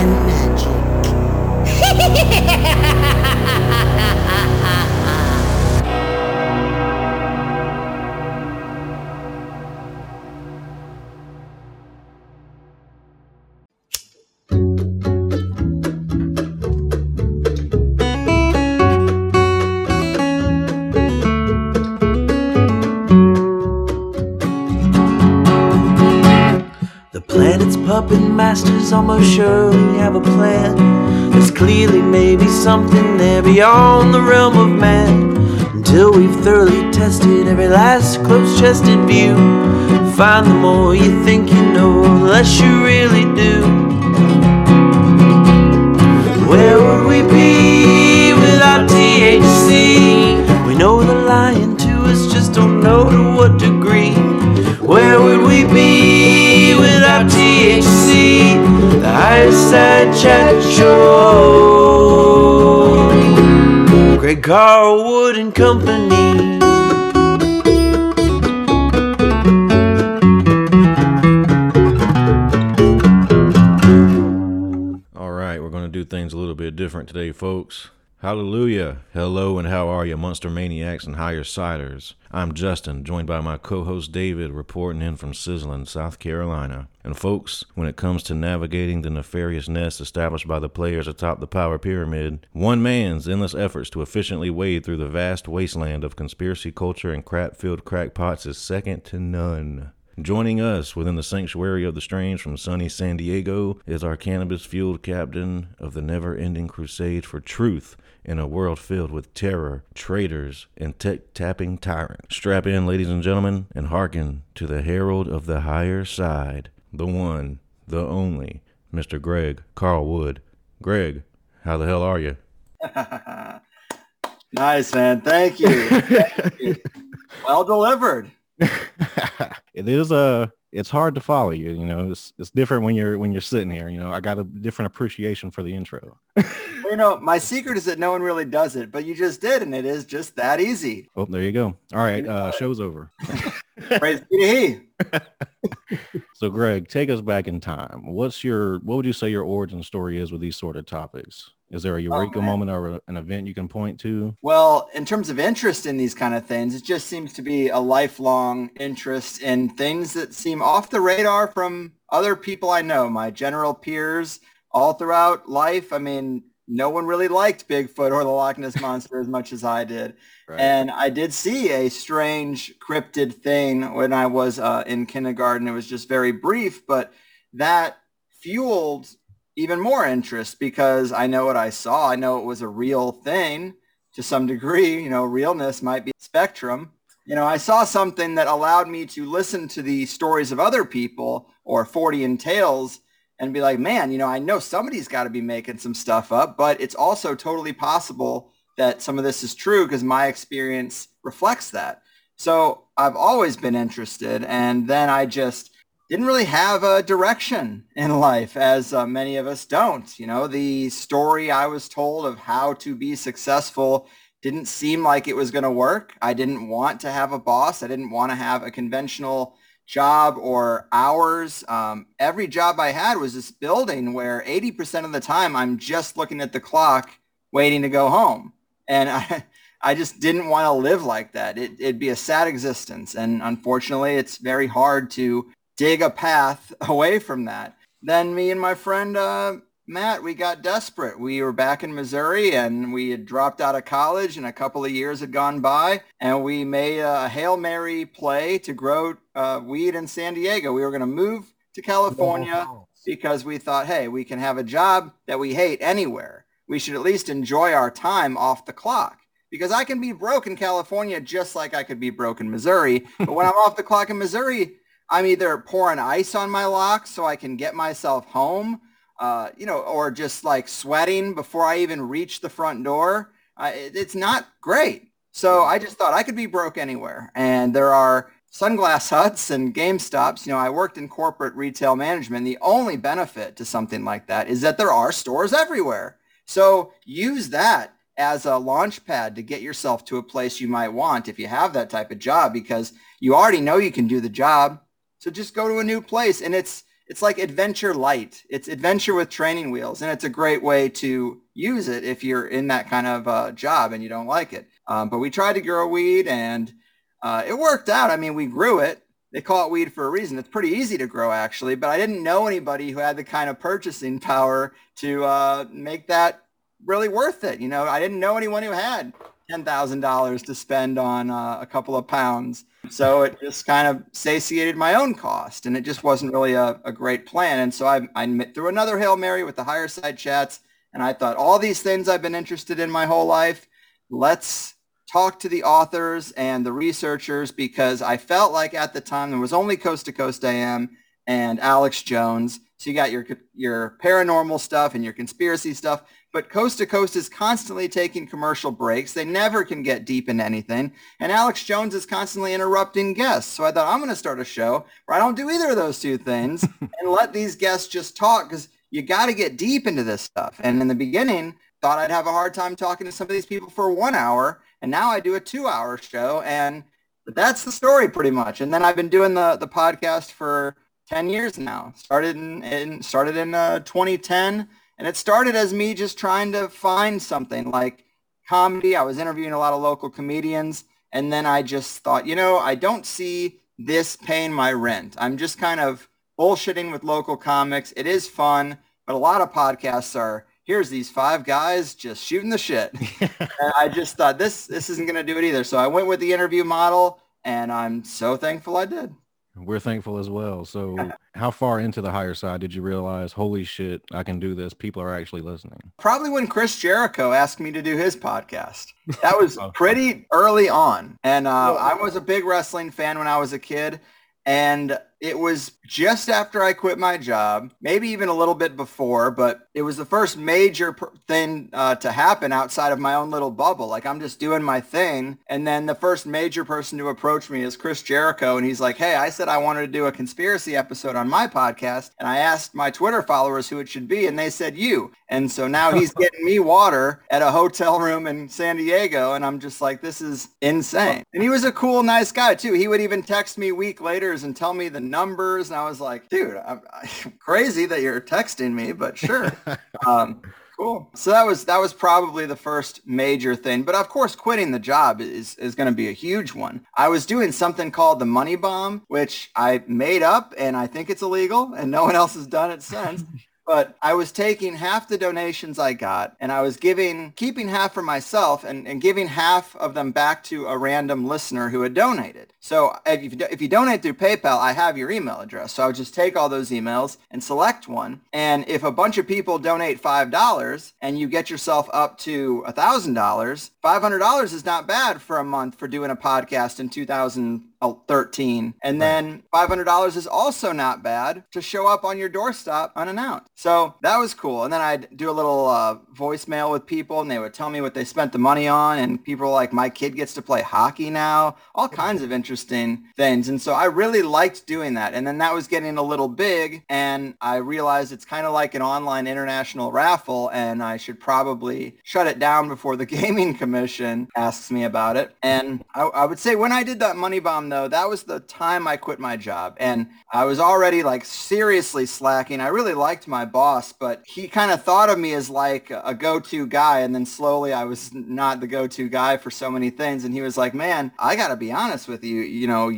and magic. Puppet masters almost surely have a plan. There's clearly maybe something there beyond the realm of man. Until we've thoroughly tested every last close-chested view, find the more you think you know, the less you really do. Where would we be without THC? We know they're lying to us, just don't know to what degree. Where would we be without THC? The Higherside Chat Show. Greg Carlwood and Company. All right, we're going to do things a little bit different today, folks. Hallelujah, hello, and how are you, monster maniacs and highersiders? I'm Justin, joined by my co-host David, reporting in from Sizzling, South Carolina. And folks, when it comes to navigating the nefarious nest established by the players atop the power pyramid, one man's endless efforts to efficiently wade through the vast wasteland of conspiracy culture and crap-filled crackpots is second to none. Joining us within the sanctuary of the strange from sunny San Diego is our cannabis-fueled captain of the never-ending crusade for truth in a world filled with terror, traitors, and tech-tapping tyrants. Strap in, ladies and gentlemen, and hearken to the herald of the higher side, the one, the only, Mr. Greg Carlwood. Greg, how the hell are you? Nice, man. Thank you. Thank you. Well delivered. It's hard to follow you. You know, it's different when you're sitting here. You know, I got a different appreciation for the intro. You know, my secret is that no one really does it, but you just did, and it is just that easy. Oh, there you go. All right, show's over. Praise be to He. So, Greg, take us back in time. What would you say your origin story is with these sort of topics? Is there a eureka moment or an event you can point to? Well, in terms of interest in these kind of things, it just seems to be a lifelong interest in things that seem off the radar from other people I know, my general peers all throughout life. I mean, no one really liked Bigfoot or the Loch Ness Monster as much as I did. Right. And I did see a strange cryptid thing when I was in kindergarten. It was just very brief, but that fueled even more interest because I know what I saw. I know it was a real thing to some degree. You know, realness might be a spectrum. You know, I saw something that allowed me to listen to the stories of other people or 40 and tales and be like, man, you know, I know somebody's got to be making some stuff up, but it's also totally possible that some of this is true because my experience reflects that. So I've always been interested. And then I just didn't really have a direction in life, as many of us don't. You know, the story I was told of how to be successful didn't seem like it was going to work. I didn't want to have a boss. I didn't want to have a conventional job or hours. Every job I had was this building where 80% of the time I'm just looking at the clock waiting to go home. And I just didn't want to live like that. It'd be a sad existence. And unfortunately, it's very hard to dig a path away from that. Then me and my friend Matt, we got desperate. We were back in Missouri and we had dropped out of college and a couple of years had gone by and we made a Hail Mary play to grow weed in San Diego. We were going to move to California because we thought, hey, we can have a job that we hate anywhere. We should at least enjoy our time off the clock. Because I can be broke in California just like I could be broke in Missouri. But when I'm off the clock in Missouri, I'm either pouring ice on my locks so I can get myself home, you know, or just like sweating before I even reach the front door. It's not great. So I just thought I could be broke anywhere. And there are sunglass huts and GameStops. You know, I worked in corporate retail management. The only benefit to something like that is that there are stores everywhere. So use that as a launch pad to get yourself to a place you might want if you have that type of job, because you already know you can do the job. So just go to a new place. And it's like adventure light. It's adventure with training wheels. And it's a great way to use it if you're in that kind of job and you don't like it. But we tried to grow weed and it worked out. I mean, we grew it. They call it weed for a reason. It's pretty easy to grow, actually. But I didn't know anybody who had the kind of purchasing power to make that really worth it. You know, I didn't know anyone who had $10,000 to spend on a couple of pounds. So it just kind of satiated my own cost, and it just wasn't really a great plan. And so I threw another Hail Mary with the Higher Side Chats, and I thought, all these things I've been interested in my whole life, let's talk to the authors and the researchers, because I felt like at the time there was only Coast to Coast AM and Alex Jones. So you got your paranormal stuff and your conspiracy stuff, but Coast to Coast is constantly taking commercial breaks. They never can get deep into anything. And Alex Jones is constantly interrupting guests. So I thought, I'm going to start a show where I don't do either of those two things and let these guests just talk, because you got to get deep into this stuff. And in the beginning, thought I'd have a hard time talking to some of these people for 1 hour. And now I do a 2-hour show. And that's the story pretty much. And then I've been doing the podcast for 10 years now. Started in 2010, and it started as me just trying to find something like comedy. I was interviewing a lot of local comedians, and then I just thought, you know, I don't see this paying my rent. I'm just kind of bullshitting with local comics. It is fun, but a lot of podcasts are, here's these five guys just shooting the shit. And I just thought this isn't going to do it either. So I went with the interview model, and I'm so thankful I did. We're thankful as well. So how far into the Higher Side did you realize, holy shit, I can do this? People are actually listening. Probably when Chris Jericho asked me to do his podcast. That was pretty early on. And I was a big wrestling fan when I was a kid. And it was just after I quit my job, maybe even a little bit before, but it was the first major thing to happen outside of my own little bubble. Like, I'm just doing my thing. And then the first major person to approach me is Chris Jericho. And he's like, hey, I said I wanted to do a conspiracy episode on my podcast. And I asked my Twitter followers who it should be, and they said you. And so now he's getting me water at a hotel room in San Diego. And I'm just like, this is insane. And he was a cool, nice guy, too. He would even text me a week later and tell me the numbers, and I was like, dude, I'm crazy that you're texting me, but sure. Cool. So that was probably the first major thing. But of course, quitting the job is going to be a huge one. I was doing something called the money bomb, which I made up, and I think it's illegal, and no one else has done it since. But I was taking half the donations I got, and I was keeping half for myself and giving half of them back to a random listener who had donated. So if you donate through PayPal, I have your email address. So I would just take all those emails and select one. And if a bunch of people donate $5 and you get yourself up to $1,000, $500 is not bad for a month for doing a podcast in 2013. And then $500 is also not bad to show up on your doorstep unannounced. So that was cool. And then I'd do a little voicemail with people, and they would tell me what they spent the money on. And people were like, my kid gets to play hockey now, all kinds of interesting things. And so I really liked doing that. And then that was getting a little big. And I realized it's kind of like an online international raffle, and I should probably shut it down before the Gaming Commission asks me about it. And I would say when I did that money bomb, though, that was the time I quit my job, and I was already like seriously slacking. I really liked my boss, but he kind of thought of me as like a go-to guy, and then slowly I was not the go-to guy for so many things. And he was like, man, I gotta be honest with you, you know,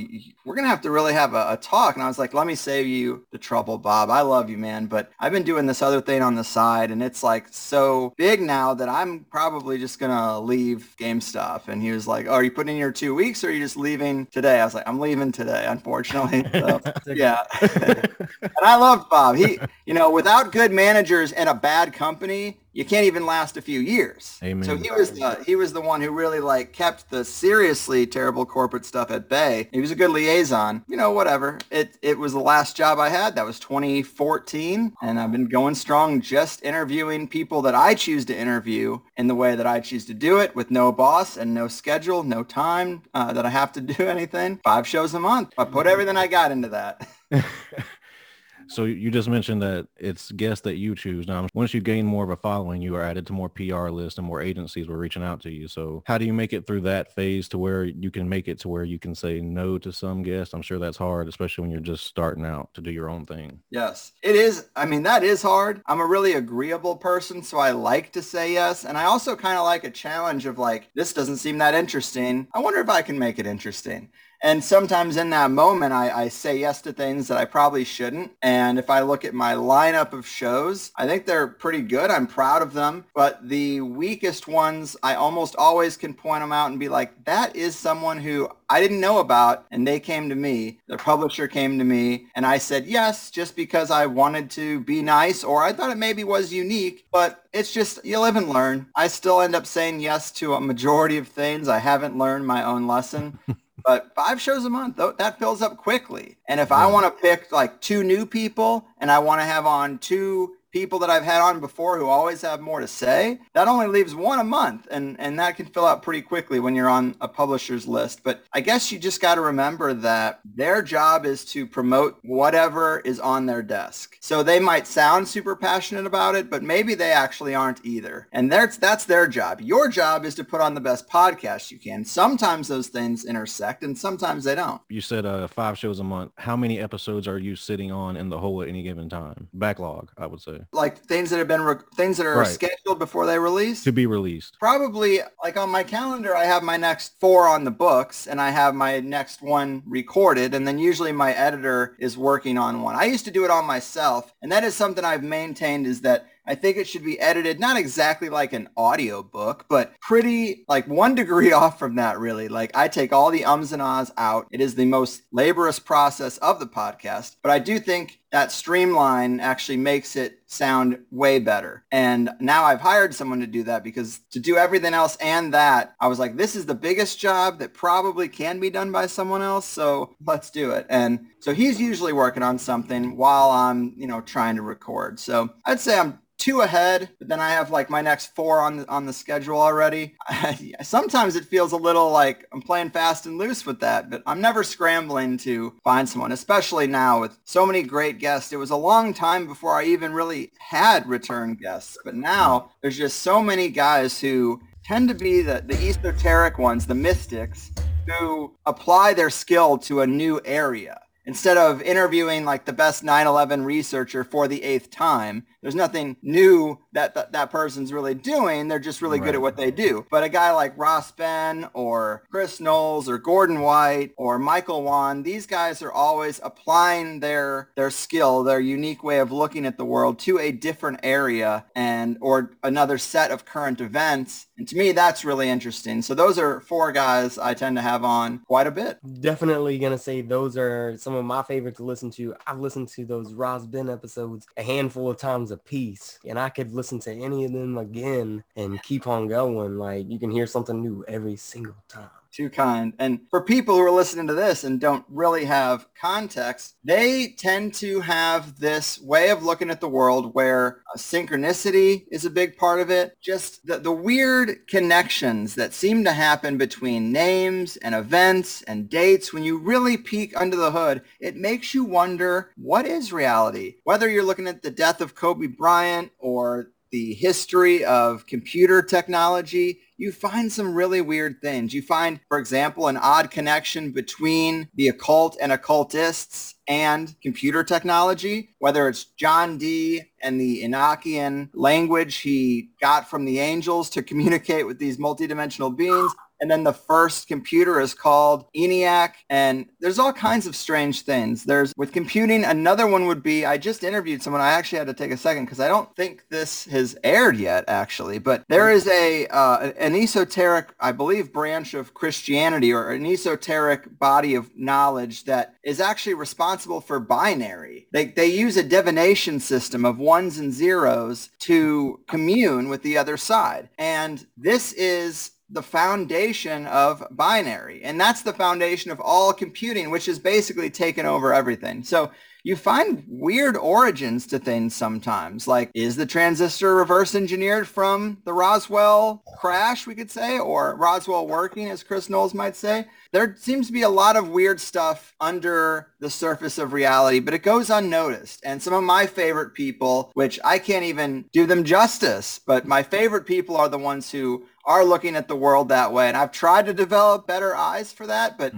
we're gonna have to really have a talk. And I was like, let me save you the trouble, Bob. I love you, man, but I've been doing this other thing on the side, and it's like so big now that I'm probably just gonna leave GameStop. And he was like, oh, are you putting in your 2 weeks, or are you just leaving today? I was like, I'm leaving today, unfortunately. So, yeah. And I loved Bob. He, you know, without good managers and a bad company, you can't even last a few years. Amen. So he was the one who really like kept the seriously terrible corporate stuff at bay. He was a good liaison, you know, whatever. It was the last job I had. That was 2014. And I've been going strong, just interviewing people that I choose to interview in the way that I choose to do it, with no boss and no schedule, no time that I have to do anything. 5 shows a month. I put everything I got into that. So you just mentioned that it's guests that you choose. Now, once you gain more of a following, you are added to more PR lists and more agencies were reaching out to you. So how do you make it through that phase to where you can make it to where you can say no to some guests? I'm sure that's hard, especially when you're just starting out to do your own thing. Yes, it is. I mean, that is hard. I'm a really agreeable person, so I like to say yes. And I also kind of like a challenge of like, this doesn't seem that interesting. I wonder if I can make it interesting. And sometimes in that moment, I say yes to things that I probably shouldn't. And if I look at my lineup of shows, I think they're pretty good. I'm proud of them. But the weakest ones, I almost always can point them out and be like, that is someone who I didn't know about, and they came to me. The publisher came to me, and I said yes just because I wanted to be nice, or I thought it maybe was unique, but it's just, you live and learn. I still end up saying yes to a majority of things. I haven't learned my own lesson. But 5 shows a month, that fills up quickly. And if I want to pick like 2 new people and I want to have on 2 people that I've had on before who always have more to say, that only leaves 1 a month. And that can fill out pretty quickly when you're on a publisher's list. But I guess you just got to remember that their job is to promote whatever is on their desk. So they might sound super passionate about it, but maybe they actually aren't either. And that's their job. Your job is to put on the best podcast you can. Sometimes those things intersect and sometimes they don't. You said 5 shows a month. How many episodes are you sitting on in the whole at any given time? Backlog, I would say. Like things that have been things that are scheduled before they release, to be released. Probably like on my calendar, I have my next 4 on the books and I have my next one recorded. And then usually my editor is working on one. I used to do it all myself. And that is something I've maintained, is that I think it should be edited, not exactly like an audio book, but pretty like 1 degree off from that, really. Like I take all the ums and ahs out. It is the most laborious process of the podcast, but I do think that streamline actually makes it sound way better. And now I've hired someone to do that, because to do everything else and that, I was like, this is the biggest job that probably can be done by someone else. So let's do it. And so he's usually working on something while I'm, trying to record. So I'd say I'm 2 ahead, but then I have like my next 4 on the schedule already. Sometimes it feels a little like I'm playing fast and loose with that, but I'm never scrambling to find someone, especially now with so many great guests. It was a long time before I even really had return guests, but now there's just so many guys who tend to be the esoteric ones, the mystics, who apply their skill to a new area. Instead of interviewing like the best 9/11 researcher for the 8th time, there's nothing new that person's really doing. They're just really good at what they do. But a guy like Ross Ben or Chris Knowles or Gordon White or Michael Wan, these guys are always applying their skill, their unique way of looking at the world to a different area or another set of current events. And to me, that's really interesting. So those are 4 guys I tend to have on quite a bit. Definitely going to say those are some of my favorite to listen to. I've listened to those Ross Ben episodes a handful of times a piece, and I could listen to any of them again and keep on going. Like, you can hear something new every single time. Too kind. And for people who are listening to this and don't really have context, they tend to have this way of looking at the world where synchronicity is a big part of it. Just the weird connections that seem to happen between names and events and dates. When you really peek under the hood, it makes you wonder, what is reality? Whether you're looking at the death of Kobe Bryant or the history of computer technology, you find some really weird things. You find, for example, an odd connection between the occult and occultists and computer technology, whether it's John Dee and the Enochian language he got from the angels to communicate with these multidimensional beings, And then the first computer is called ENIAC. And there's all kinds of strange things. There's with computing. Another one would be, I just interviewed someone. I actually had to take a second because I don't think this has aired yet, actually. But there is an esoteric, I believe, branch of Christianity or an esoteric body of knowledge that is actually responsible for binary. They use a divination system of ones and zeros to commune with the other side. And this is the foundation of binary. And that's the foundation of all computing, which has basically taken over everything. So you find weird origins to things sometimes. Like, is the transistor reverse engineered from the Roswell crash, we could say, or Roswell working, as Chris Knowles might say? There seems to be a lot of weird stuff under the surface of reality, but it goes unnoticed. And some of my favorite people, which I can't even do them justice, but my favorite people are the ones who are looking at the world that way. And I've tried to develop better eyes for that, but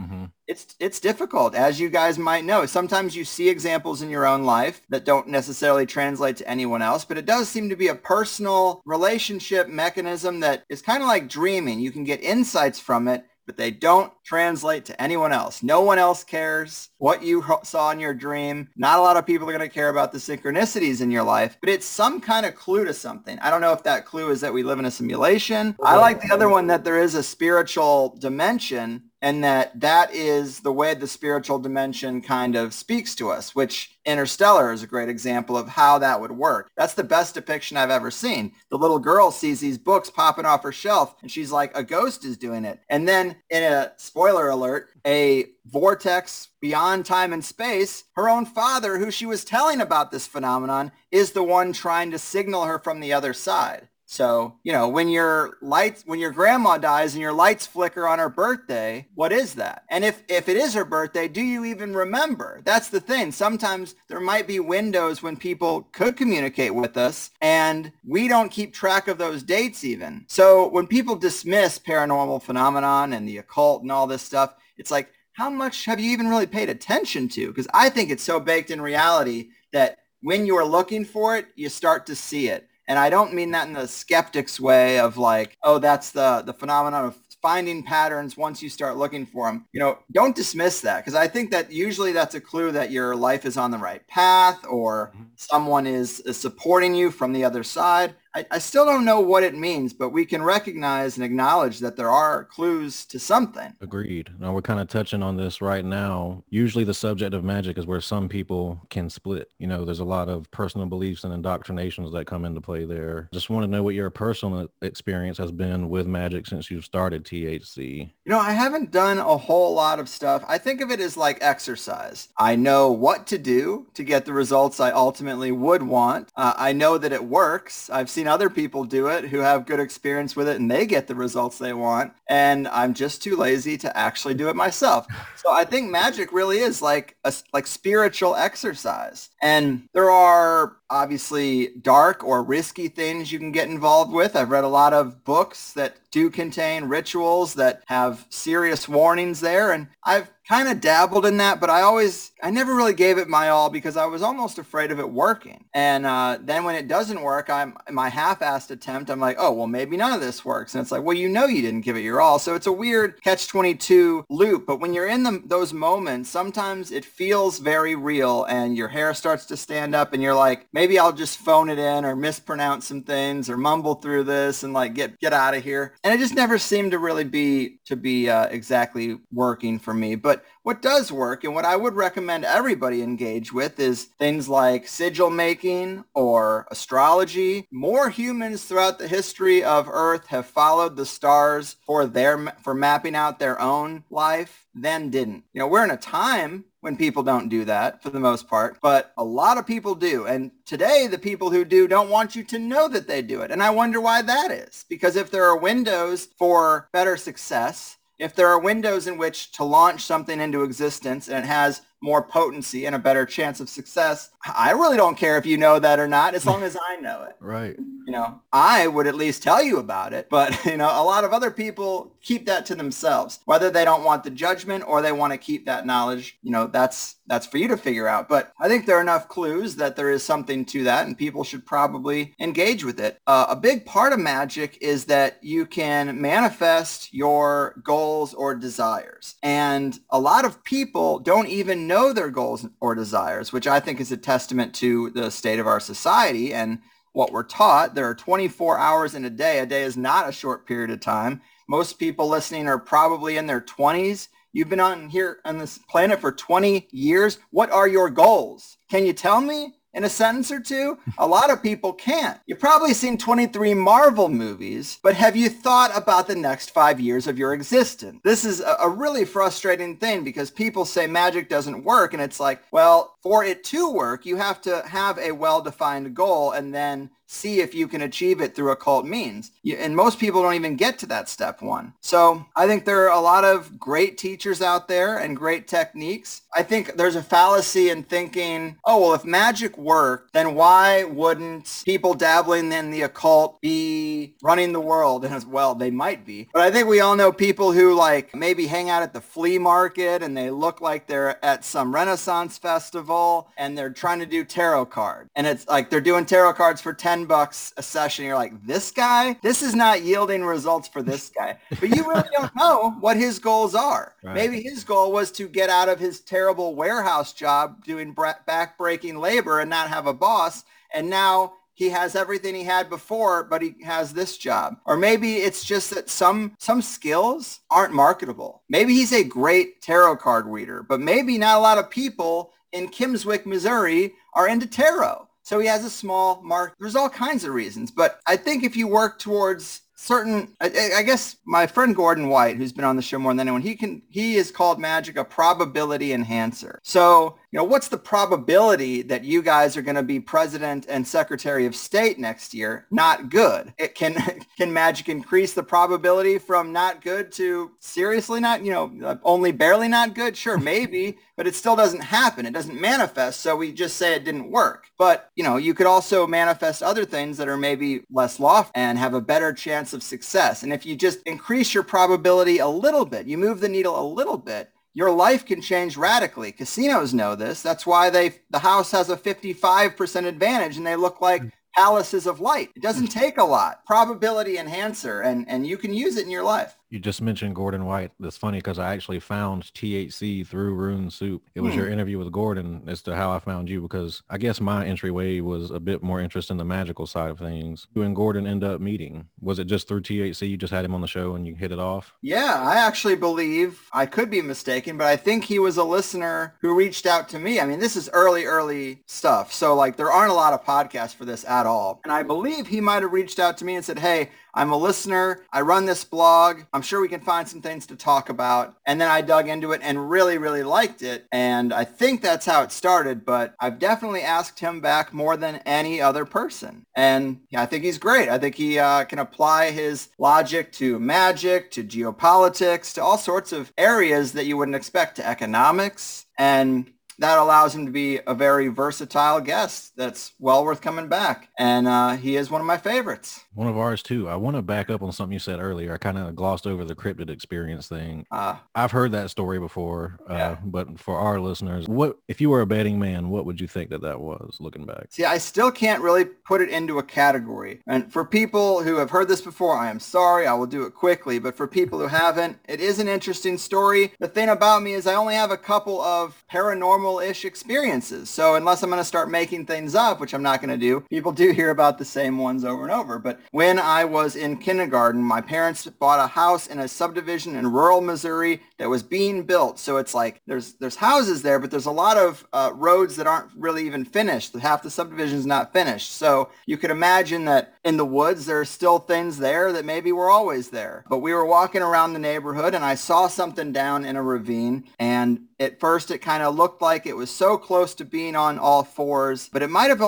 it's difficult, as you guys might know. Sometimes you see examples in your own life that don't necessarily translate to anyone else, but it does seem to be a personal relationship mechanism that is kind of like dreaming. You can get insights from it, but they don't translate to anyone else. No one else cares what you saw in your dream. Not a lot of people are going to care about the synchronicities in your life, but it's some kind of clue to something. I don't know if that clue is that we live in a simulation. I like the other one, that there is a spiritual dimension, and that is the way the spiritual dimension kind of speaks to us, which Interstellar is a great example of how that would work. That's the best depiction I've ever seen. The little girl sees these books popping off her shelf, and she's like, a ghost is doing it. And then, in a spoiler alert, a vortex beyond time and space, her own father, who she was telling about this phenomenon, is the one trying to signal her from the other side. So, you know, when your grandma dies and your lights flicker on her birthday, what is that? And if it is her birthday, do you even remember? That's the thing. Sometimes there might be windows when people could communicate with us, and we don't keep track of those dates even. So when people dismiss paranormal phenomenon and the occult and all this stuff, it's like, how much have you even really paid attention to? Because I think it's so baked in reality that when you are looking for it, you start to see it. And I don't mean that in the skeptic's way of like, oh, that's the phenomenon of finding patterns once you start looking for them. You know, don't dismiss that, because I think that usually that's a clue that your life is on the right path, or someone is supporting you from the other side. I still don't know what it means, but we can recognize and acknowledge that there are clues to something. Agreed. Now, we're kind of touching on this right now. Usually the subject of magic is where some people can split. You know, there's a lot of personal beliefs and indoctrinations that come into play there. Just want to know what your personal experience has been with magic since you've started THC. You know, I haven't done a whole lot of stuff. I think of it as like exercise. I know what to do to get the results I ultimately would want. I know that it works. I've seen other people do it who have good experience with it, and they get the results they want, and I'm just too lazy to actually do it myself. So I think magic really is like a spiritual exercise, and there are obviously dark or risky things you can get involved with. I've read a lot of books that do contain rituals that have serious warnings there, and I've kind of dabbled in that, but I never really gave it my all because I was almost afraid of it working. And then when it doesn't work, my half-assed attempt, I'm like, oh, well, maybe none of this works. And it's like, well, you know, you didn't give it your all. So it's a weird catch-22 loop. But when you're in those moments, sometimes it feels very real, and your hair starts to stand up, and you're like, maybe I'll just phone it in or mispronounce some things or mumble through this and like get out of here. And it just never seemed to really be exactly working for me. But what does work, and what I would recommend everybody engage with, is things like sigil making or astrology. More humans throughout the history of Earth have followed the stars for mapping out their own life than didn't. You know, we're in a time when people don't do that for the most part, but a lot of people do. And today, the people who do don't want you to know that they do it. And I wonder why that is, because if there are windows for better success, if there are windows in which to launch something into existence and it has more potency and a better chance of success. I really don't care if you know that or not, as long as I know it. Right. You know, I would at least tell you about it. But, you know, a lot of other people keep that to themselves, whether they don't want the judgment or they want to keep that knowledge. You know, that's for you to figure out. But I think there are enough clues that there is something to that, and people should probably engage with it. A big part of magic is that you can manifest your goals or desires. And a lot of people don't even know their goals or desires, which I think is a testament to the state of our society and what we're taught. There are 24 hours in a day. A day is not a short period of time. Most people listening are probably in their 20s. You've been on here on this planet for 20 years. What are your goals? Can you tell me in a sentence or two? A lot of people can't. You've probably seen 23 Marvel movies, but have you thought about the next 5 years of your existence? This is a really frustrating thing, because people say magic doesn't work, and it's like, well, for it to work, you have to have a well-defined goal and then see if you can achieve it through occult means. And most people don't even get to that step one. So I think there are a lot of great teachers out there and great techniques. I think there's a fallacy in thinking, oh, well, if magic worked, then why wouldn't people dabbling in the occult be running the world? And as well, they might be. But I think we all know people who like maybe hang out at the flea market and they look like they're at some Renaissance festival and they're trying to do tarot cards. And it's like they're doing tarot cards for $10 a session. You're like, this guy, this is not yielding results for this guy. But you really don't know what his goals are. Right. Maybe his goal was to get out of his terrible warehouse job doing backbreaking labor and not have a boss. And now he has everything he had before, but he has this job. Or maybe it's just that some skills aren't marketable. Maybe he's a great tarot card reader, but maybe not a lot of people in Kimswick, Missouri are into tarot. So he has a small mark. There's all kinds of reasons. But I think if you work towards certain, I guess my friend Gordon White, who's been on the show more than anyone, he is called magic a probability enhancer. So, you know, what's the probability that you guys are going to be president and secretary of state next year? Not good. It can magic increase the probability from not good to seriously not, you know, only barely not good? Sure, maybe, but it still doesn't happen. It doesn't manifest. So we just say it didn't work. But, you know, you could also manifest other things that are maybe less lofty and have a better chance of success. And if you just increase your probability a little bit, you move the needle a little bit, your life can change radically. Casinos know this. That's why the house has a 55% advantage and they look like palaces of light. It doesn't take a lot. Probability enhancer, and you can use it in your life. You just mentioned Gordon White. That's funny because I actually found THC through Rune Soup. It was your interview with Gordon as to how I found you, because I guess my entryway was a bit more interest in the magical side of things. You and Gordon end up meeting. Was it just through THC? You just had him on the show and you hit it off? Yeah, I actually believe, I could be mistaken, but I think he was a listener who reached out to me. I mean, this is early stuff. So like there aren't a lot of podcasts for this at all. And I believe he might have reached out to me and said, hey, I'm a listener. I run this blog. I'm sure we can find some things to talk about. And then I dug into it and really, really liked it. And I think that's how it started, but I've definitely asked him back more than any other person. And I think he's great. I think he can apply his logic to magic, to geopolitics, to all sorts of areas that you wouldn't expect, to economics. And that allows him to be a very versatile guest that's well worth coming back. And he is one of my favorites. One of ours, too. I want to back up on something you said earlier. I kind of glossed over the cryptid experience thing. I've heard that story before, yeah. But for our listeners, what if you were a betting man, what would you think that was looking back? See, I still can't really put it into a category. And for people who have heard this before, I am sorry. I will do it quickly. But for people who haven't, it is an interesting story. The thing about me is I only have a couple of paranormal ish experiences. So unless I'm going to start making things up, which I'm not going to do, people do hear about the same ones over and over. But when I was in kindergarten, my parents bought a house in a subdivision in rural Missouri that was being built. So it's like there's houses there, but there's a lot of roads that aren't really even finished. Half the subdivision is not finished. So you could imagine that in the woods, there are still things there that maybe were always there. But we were walking around the neighborhood and I saw something down in a ravine, and At first, it kind of looked like it was so close to being on all fours, but it might have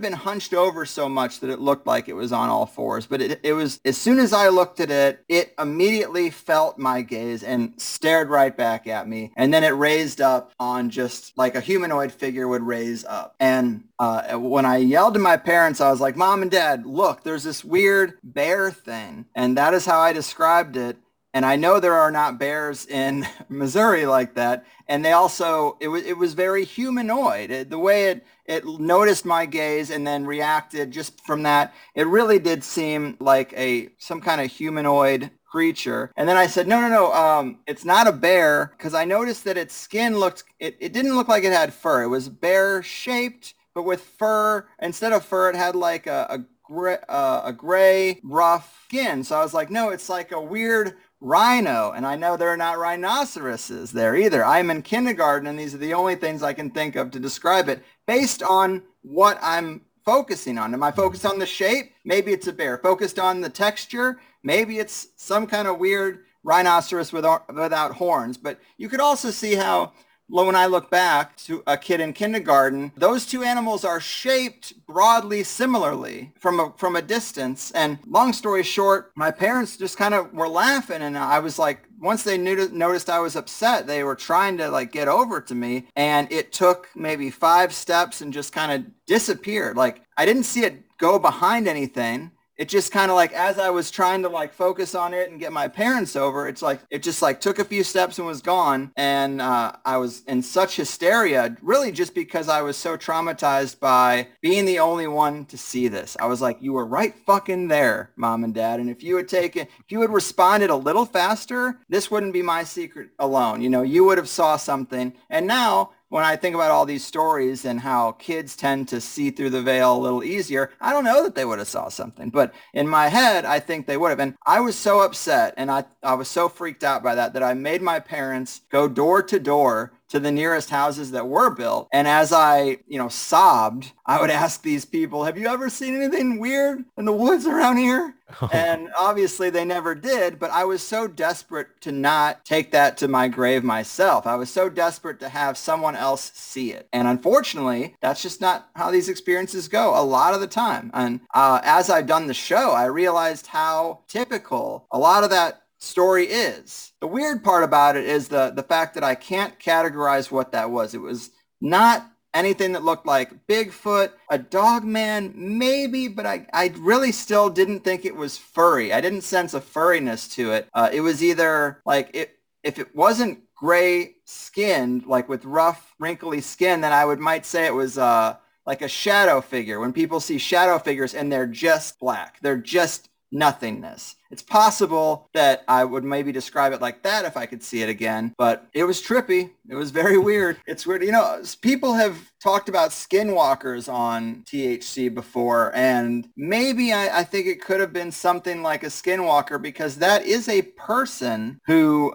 been hunched over so much that it looked like it was on all fours. But it was, as soon as I looked at it, it immediately felt my gaze and stared right back at me. And then it raised up on just like a humanoid figure would raise up. And when I yelled to my parents, I was like, Mom and Dad, look, there's this weird bear thing. And that is how I described it. And I know there are not bears in Missouri like that. And they also, it was very humanoid. The way it noticed my gaze and then reacted just from that, it really did seem like some kind of humanoid creature. And then I said, no, it's not a bear. Because I noticed that its skin looked, it didn't look like it had fur. It was bear shaped, but with fur, instead of fur, it had like a gray, rough skin. So I was like, no, it's like a weird rhino. And I know there are not rhinoceroses there either. I'm in kindergarten, and these are the only things I can think of to describe it based on what I'm focusing on. Am I focused on the shape? Maybe it's a bear. Focused on the texture? Maybe it's some kind of weird rhinoceros without horns. But you could also see how, when I look back to a kid in kindergarten, those two animals are shaped broadly similarly from a distance. And long story short, my parents just kind of were laughing, and I was like, once they noticed I was upset, they were trying to like get over to me, and it took maybe 5 steps and just kind of disappeared. Like, I didn't see it go behind anything. It just kind of like, as I was trying to like focus on it and get my parents over, it's like, it just like took a few steps and was gone. And I was in such hysteria, really just because I was so traumatized by being the only one to see this. I was like, you were right fucking there, Mom and Dad. And if you had responded a little faster, this wouldn't be my secret alone. You know, you would have saw something. And now, when I think about all these stories and how kids tend to see through the veil a little easier, I don't know that they would have saw something, but in my head, I think they would have. And I was so upset, and I was so freaked out by that I made my parents go door to door to the nearest houses that were built. And as I, sobbed, I would ask these people, have you ever seen anything weird in the woods around here? And obviously they never did, but I was so desperate to not take that to my grave myself. I was so desperate to have someone else see it. And unfortunately, that's just not how these experiences go a lot of the time. And as I've done the show, I realized how typical a lot of that story is. The weird part about it is the fact that I can't categorize what that was. It was not anything that looked like Bigfoot, a dogman, maybe, but I really still didn't think it was furry. I didn't sense a furriness to it. It was either like, if it wasn't gray skinned, like with rough, wrinkly skin, then might say it was like a shadow figure. When people see shadow figures and they're just black, they're just nothingness. It's possible that I would maybe describe it like that if I could see it again, but it was trippy. It was very weird. It's weird. People have talked about skinwalkers on THC before, and maybe I think it could have been something like a skinwalker, because that is a person who,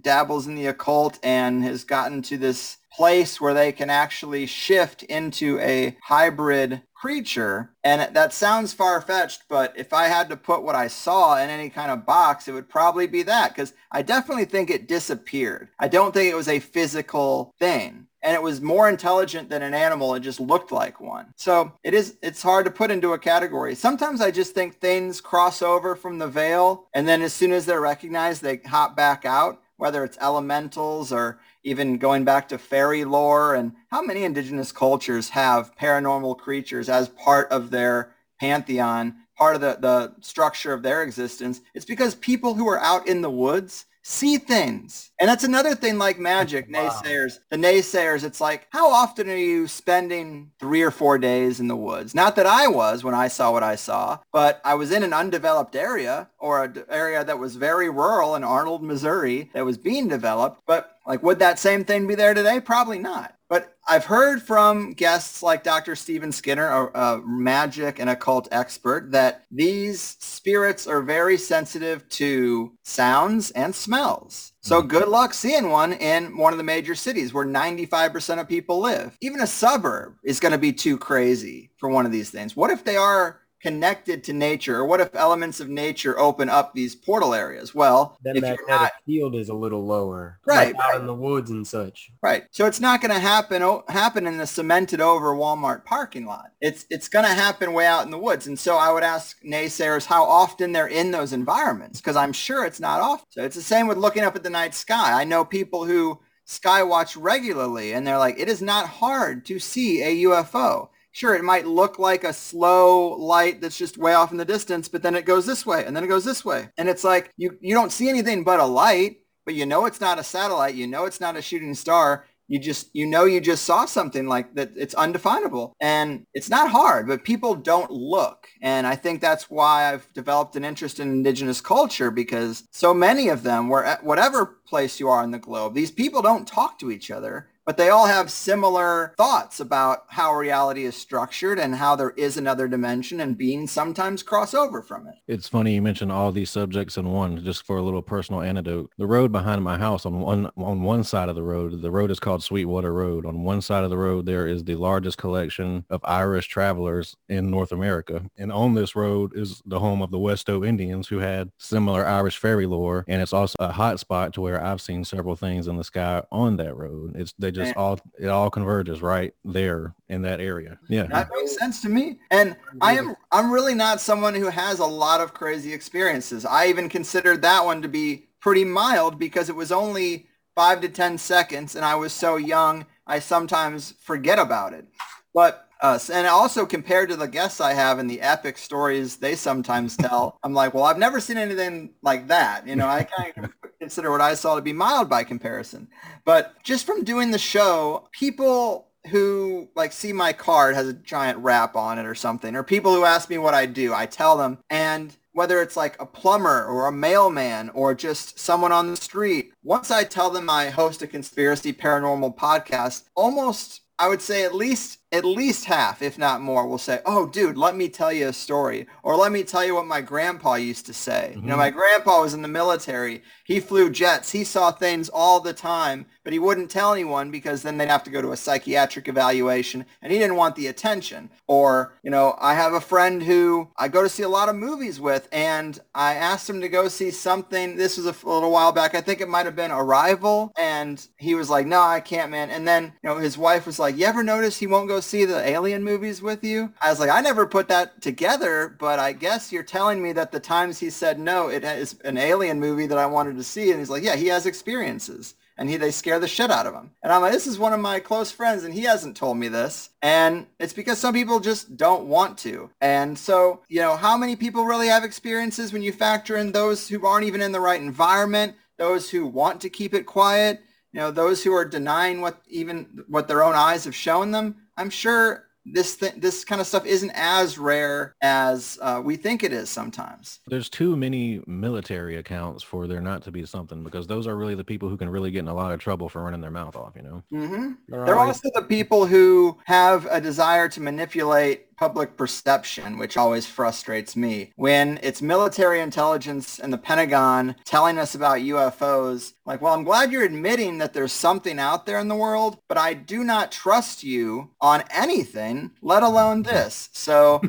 dabbles in the occult and has gotten to this place where they can actually shift into a hybrid creature. And that sounds far-fetched, but if I had to put what I saw in any kind of box, it would probably be that, because I definitely think it disappeared. I don't think it was a physical thing. And it was more intelligent than an animal. It just looked like one. So it's hard to put into a category. Sometimes I just think things cross over from the veil, and then as soon as they're recognized, they hop back out, whether it's elementals or even going back to fairy lore. And how many indigenous cultures have paranormal creatures as part of their pantheon, part of the structure of their existence? It's because people who are out in the woods see things. And that's another thing, like magic, naysayers. The naysayers, it's like, how often are you spending 3 or 4 days in the woods? Not that I was when I saw what I saw, but I was in an undeveloped area, or an area that was very rural in Arnold, Missouri, that was being developed. But like, would that same thing be there today? Probably not. But I've heard from guests like Dr. Steven Skinner, a magic and occult expert, that these spirits are very sensitive to sounds and smells. So good luck seeing one in one of the major cities where 95% of people live. Even a suburb is going to be too crazy for one of these things. What if they are connected to nature, or what if elements of nature open up these portal areas? Well, then if that field is a little lower, right, like out in the woods and such, right? So it's not going to happen in the cemented over Walmart parking lot. It's going to happen way out in the woods. And so I would ask naysayers how often they're in those environments, because I'm sure it's not often. So it's the same with looking up at the night sky. I know people who skywatch regularly, and they're like, it is not hard to see a UFO. Sure, it might look like a slow light that's just way off in the distance, but then it goes this way, and then it goes this way. And it's like, you don't see anything but a light, but you know it's not a satellite. You know it's not a shooting star. You just saw something like that. It's undefinable. And it's not hard, but people don't look. And I think that's why I've developed an interest in indigenous culture, because so many of them were at whatever place you are in the globe. These people don't talk to each other, but they all have similar thoughts about how reality is structured and how there is another dimension and beings sometimes cross over from it. It's funny you mentioned all these subjects in one, just for a little personal anecdote. The road behind my house, on one side of the road is called Sweetwater Road. On one side of the road, there is the largest collection of Irish travelers in North America. And on this road is the home of the Westoe Indians, who had similar Irish fairy lore. And it's also a hot spot to where I've seen several things in the sky on that road. It all converges right there in that area. Yeah, that makes sense to me. And I'm really not someone who has a lot of crazy experiences. I even considered that one to be pretty mild because it was only 5 to 10 seconds, and I was so young I sometimes forget about it. But and also compared to the guests I have and the epic stories they sometimes tell, I'm like, well, I've never seen anything like that. You know, I kind of consider what I saw to be mild by comparison. But just from doing the show, people who like see my card has a giant wrap on it or something, or people who ask me what I do, I tell them. And whether it's like a plumber or a mailman or just someone on the street, once I tell them I host a conspiracy paranormal podcast, almost, I would say at least half, if not more, will say, oh, dude, let me tell you a story, or let me tell you what my grandpa used to say. Mm-hmm. You know, my grandpa was in the military. He flew jets. He saw things all the time, but he wouldn't tell anyone because then they'd have to go to a psychiatric evaluation, and he didn't want the attention. Or, you know, I have a friend who I go to see a lot of movies with, and I asked him to go see something. This was a little while back. I think it might have been Arrival, and he was like, no, I can't, man. And then, you know, his wife was like, you ever notice he won't go see the alien movies with you? I was like, I never put that together, but I guess you're telling me that the times he said no, it is an alien movie that I wanted to see. And he's like, yeah, he has experiences. And they scare the shit out of him. And I'm like, this is one of my close friends, and he hasn't told me this. And it's because some people just don't want to. And so, you know, how many people really have experiences when you factor in those who aren't even in the right environment, those who want to keep it quiet, you know, those who are denying what their own eyes have shown them? I'm sure this kind of stuff isn't as rare as we think it is sometimes. There's too many military accounts for there not to be something, because those are really the people who can really get in a lot of trouble for running their mouth off, you know? Mm-hmm. They're also the people who have a desire to manipulate public perception, which always frustrates me. When it's military intelligence and the Pentagon telling us about UFOs, like, well, I'm glad you're admitting that there's something out there in the world, but I do not trust you on anything, let alone this. So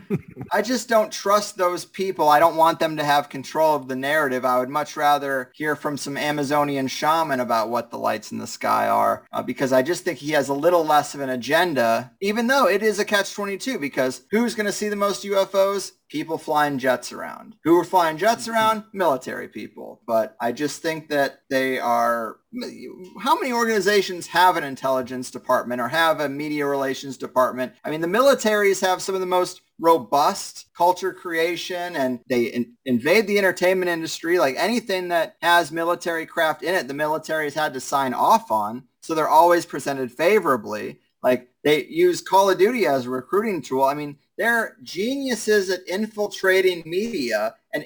I just don't trust those people. I don't want them to have control of the narrative. I would much rather hear from some Amazonian shaman about what the lights in the sky are, because I just think he has a little less of an agenda, even though it is a catch-22, because who's going to see the most UFOs? People flying jets around. Who are flying jets around? Military people. But I just think that they are... How many organizations have an intelligence department or have a media relations department? I mean, the militaries have some of the most robust culture creation, and they invade the entertainment industry. Like anything that has military craft in it, the military has had to sign off on. So they're always presented favorably. Like, they use Call of Duty as a recruiting tool. I mean, they're geniuses at infiltrating media and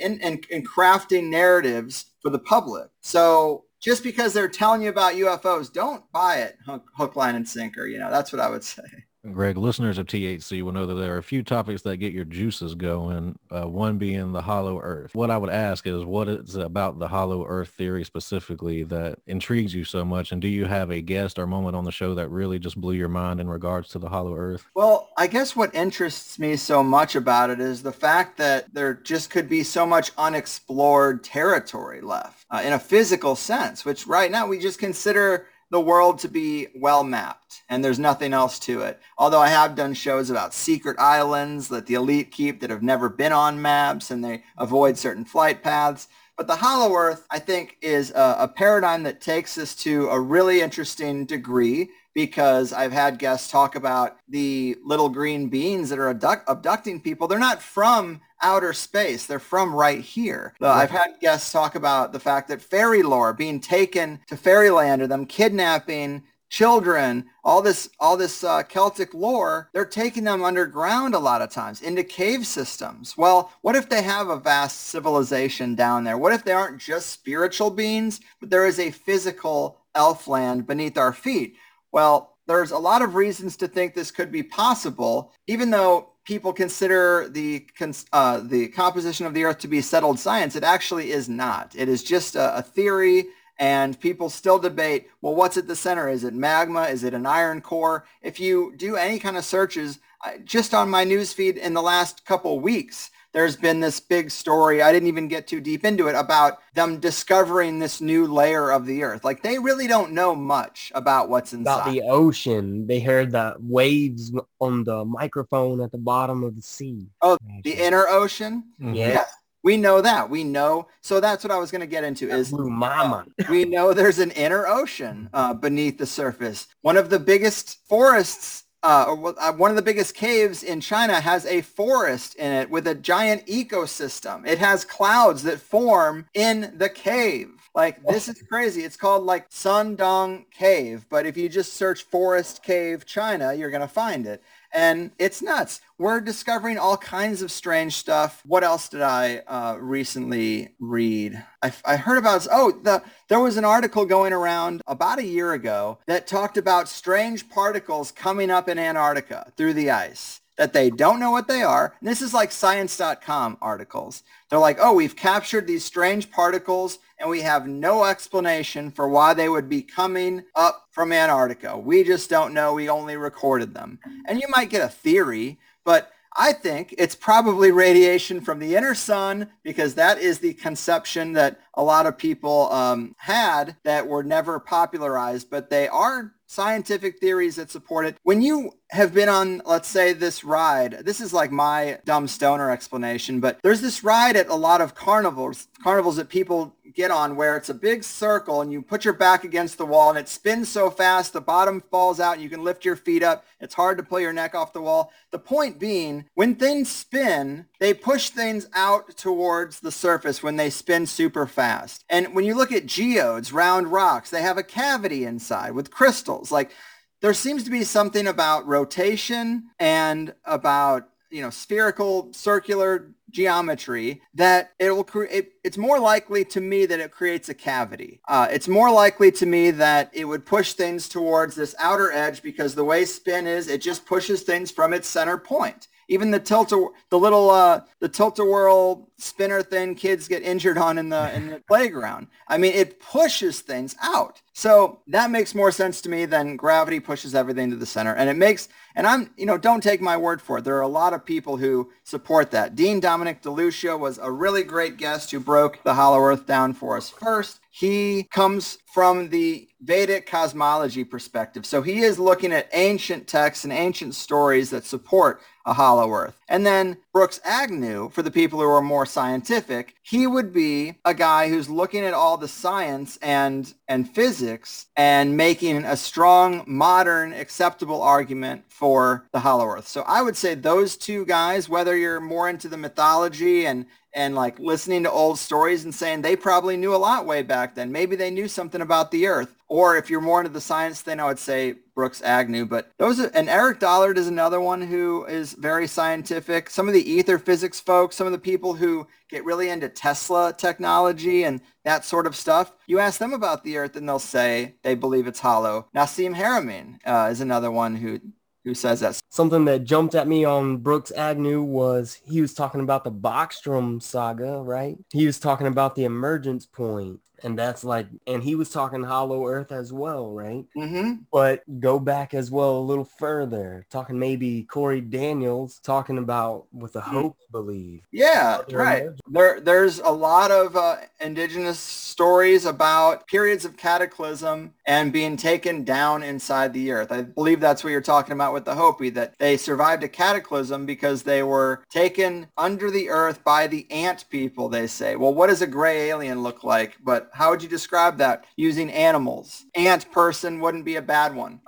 crafting narratives for the public. So just because they're telling you about UFOs, don't buy it hook, line, and sinker. You know, that's what I would say. Greg, listeners of THC will know that there are a few topics that get your juices going, one being the hollow earth. What I would ask is what is about the hollow earth theory specifically that intrigues you so much? And do you have a guest or moment on the show that really just blew your mind in regards to the hollow earth? Well, I guess what interests me so much about it is the fact that there just could be so much unexplored territory left in a physical sense, which right now we just consider the world to be well mapped and there's nothing else to it. Although I have done shows about secret islands that the elite keep that have never been on maps and they avoid certain flight paths. But the hollow earth, I think, is a paradigm that takes us to a really interesting degree, because I've had guests talk about the little green beings that are abducting people. They're not from outer space. They're from right here. So I've had guests talk about the fact that fairy lore, being taken to fairyland, or them kidnapping children, all this Celtic lore, they're taking them underground a lot of times into cave systems. Well, what if they have a vast civilization down there? What if they aren't just spiritual beings, but there is a physical elf land beneath our feet? Well, there's a lot of reasons to think this could be possible, even though people consider the composition of the Earth to be settled science. It actually is not. It is just a theory, and people still debate, well, what's at the center? Is it magma? Is it an iron core? If you do any kind of searches, just on my newsfeed in the last couple weeks, there's been this big story, I didn't even get too deep into it, about them discovering this new layer of the earth. Like, they really don't know much about what's inside. About the ocean. They heard the waves on the microphone at the bottom of the sea. Oh, the inner ocean? Mm-hmm. Yeah. We know that. We know. So that's what I was going to get into is mama. We know there's an inner ocean beneath the surface. One of the biggest forests, one of the biggest caves in China has a forest in it with a giant ecosystem. It has clouds that form in the cave. Like, this is crazy. It's called like Sundong Cave, but if you just search forest cave China, you're going to find it. And it's nuts. We're discovering all kinds of strange stuff. What else did I recently read? I heard about, there was an article going around about a year ago that talked about strange particles coming up in Antarctica through the ice that they don't know what they are. And this is like science.com articles. They're like, oh, we've captured these strange particles and we have no explanation for why they would be coming up from Antarctica. We just don't know. We only recorded them. And you might get a theory, but I think it's probably radiation from the inner sun, because that is the conception that a lot of people had that were never popularized, but they are scientific theories that support it. When you have been on, let's say, this ride, this is like my dumb stoner explanation, but there's this ride at a lot of carnivals that people get on where it's a big circle and you put your back against the wall and it spins so fast the bottom falls out and you can lift your feet up. It's hard to pull your neck off the wall. The point being, when things spin, they push things out towards the surface when they spin super fast. And when you look at geodes, round rocks, they have a cavity inside with crystals. Like, there seems to be something about rotation and about, spherical, circular geometry that it will create. It's more likely to me that it creates a cavity. It's more likely to me that it would push things towards this outer edge, because the way spin is, it just pushes things from its center point. Even the tilt-a-whirl spinner thing kids get injured on in the playground. I mean, it pushes things out. So that makes more sense to me than gravity pushes everything to the center. And don't take my word for it. There are a lot of people who support that. Dean Dominic DeLucia was a really great guest who broke the hollow earth down for us first. He comes from the Vedic cosmology perspective. So he is looking at ancient texts and ancient stories that support a hollow earth. And then Brooks Agnew, for the people who are more scientific, he would be a guy who's looking at all the science and physics and making a strong, modern, acceptable argument for the hollow earth. So I would say those two guys, whether you're more into the mythology and like listening to old stories and saying they probably knew a lot way back then, maybe they knew something about the earth, or if you're more into the science thing, I would say Brooks Agnew. But and Eric Dollard is another one who is very scientific. Some of the ether physics folks, some of the people who get really into Tesla technology and that sort of stuff, you ask them about the earth and they'll say they believe it's hollow. Nassim Haramein is another one who who says that. Something that jumped at me on Brooks Agnew was he was talking about the Bostrom saga, right? He was talking about the emergence point. And that's like, and he was talking hollow earth as well, right? Mm-hmm. But go back as well a little further, talking maybe Corey Daniels, talking about with the Hopi belief. Yeah, right. There's a lot of indigenous stories about periods of cataclysm and being taken down inside the earth. I believe that's what you're talking about with the Hopi, that they survived a cataclysm because they were taken under the earth by the ant people, they say. Well, what does a gray alien look like? But how would you describe that using animals? Ant person wouldn't be a bad one.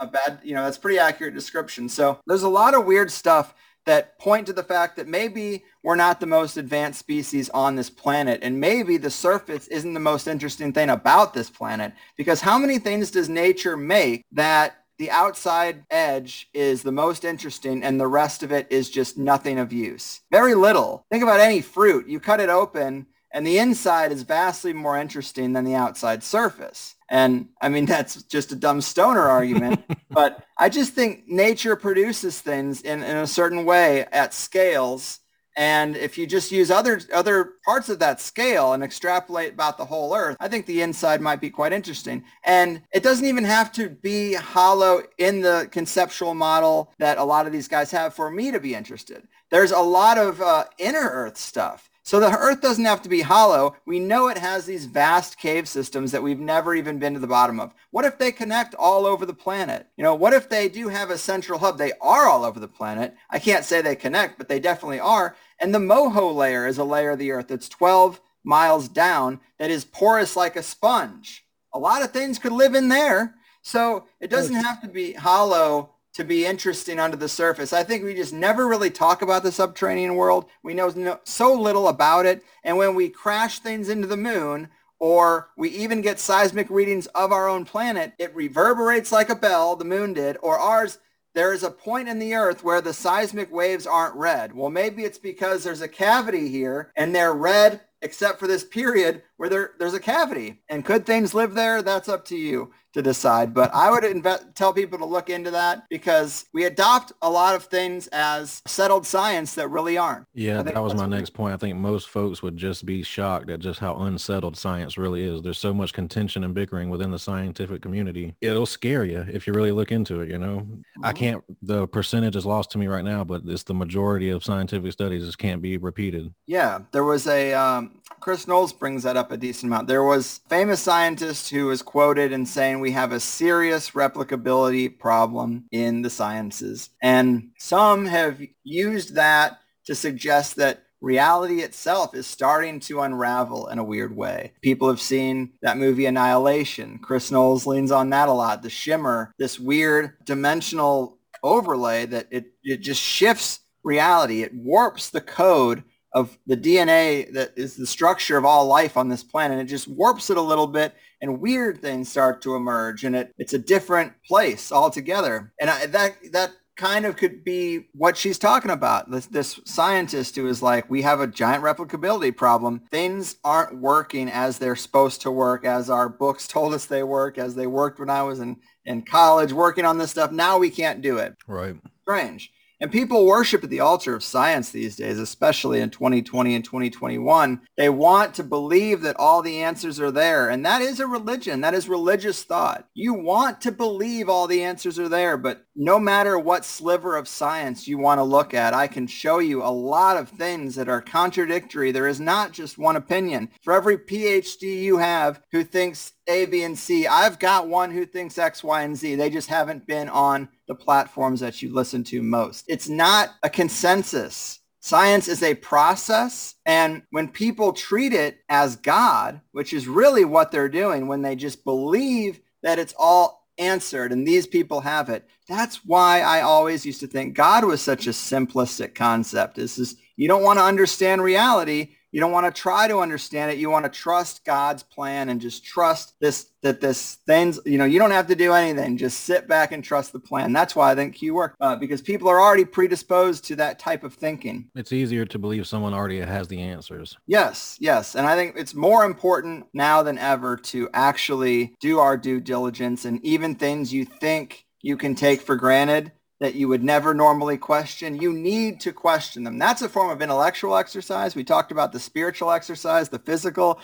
That's a pretty accurate description. So there's a lot of weird stuff that point to the fact that maybe we're not the most advanced species on this planet. And maybe the surface isn't the most interesting thing about this planet, because how many things does nature make that the outside edge is the most interesting and the rest of it is just nothing of use? Very little. Think about any fruit. You cut it open and the inside is vastly more interesting than the outside surface. And I mean, that's just a dumb stoner argument, but I just think nature produces things in a certain way at scales. And if you just use other parts of that scale and extrapolate about the whole earth, I think the inside might be quite interesting. And it doesn't even have to be hollow in the conceptual model that a lot of these guys have for me to be interested. There's a lot of inner earth stuff. So the earth doesn't have to be hollow. We know it has these vast cave systems that we've never even been to the bottom of. What if they connect all over the planet? You know, what if they do have a central hub? They are all over the planet. I can't say they connect, but they definitely are. And the Moho layer is a layer of the earth that's 12 miles down that is porous like a sponge. A lot of things could live in there. So it doesn't have to be hollow to be interesting under the surface. I think we just never really talk about the subterranean world. We know so little about it. And when we crash things into the moon, or we even get seismic readings of our own planet, it reverberates like a bell, the moon did, or ours. There is a point in the earth where the seismic waves aren't red. Well, maybe it's because there's a cavity here and they're red, except for this period where there's a cavity. And could things live there? That's up to you to decide. But I would tell people to look into that, because we adopt a lot of things as settled science that really aren't. Yeah, that was my next point. I think most folks would just be shocked at just how unsettled science really is. There's so much contention and bickering within the scientific community. It'll scare you if you really look into it, you know? Mm-hmm. The percentage is lost to me right now, but it's the majority of scientific studies just can't be repeated. Yeah, there was a, Chris Knowles brings that up a decent amount. There was a famous scientist who was quoted in saying, we have a serious replicability problem in the sciences. And some have used that to suggest that reality itself is starting to unravel in a weird way. People have seen that movie Annihilation. Chris Knowles leans on that a lot. The shimmer, this weird dimensional overlay that it just shifts reality. It warps the code of the DNA that is the structure of all life on this planet. It just warps it a little bit, and weird things start to emerge, and it's a different place altogether. And that kind of could be what she's talking about. This scientist who is like, we have a giant replicability problem. Things aren't working as they're supposed to work, as our books told us they work, as they worked when I was in college working on this stuff. Now we can't do it. Right. Strange. And people worship at the altar of science these days, especially in 2020 and 2021. They want to believe that all the answers are there. And that is a religion. That is religious thought. You want to believe all the answers are there, but no matter what sliver of science you want to look at, I can show you a lot of things that are contradictory. There is not just one opinion. For every PhD you have who thinks A, B, and C, I've got one who thinks X, Y, and Z. They just haven't been on the platforms that you listen to most. It's not a consensus. Science is a process. And when people treat it as God, which is really what they're doing, when they just believe that it's all answered and these people have it, that's why I always used to think God was such a simplistic concept. This is, you don't want to understand reality. You don't want to try to understand it. You want to trust God's plan and just trust that this things, you know, you don't have to do anything. Just sit back and trust the plan. That's why I think Q worked, because people are already predisposed to that type of thinking. It's easier to believe someone already has the answers. Yes. And I think it's more important now than ever to actually do our due diligence, and even things you think you can take for granted, that you would never normally question, you need to question them. That's a form of intellectual exercise. We talked about the spiritual exercise, the physical.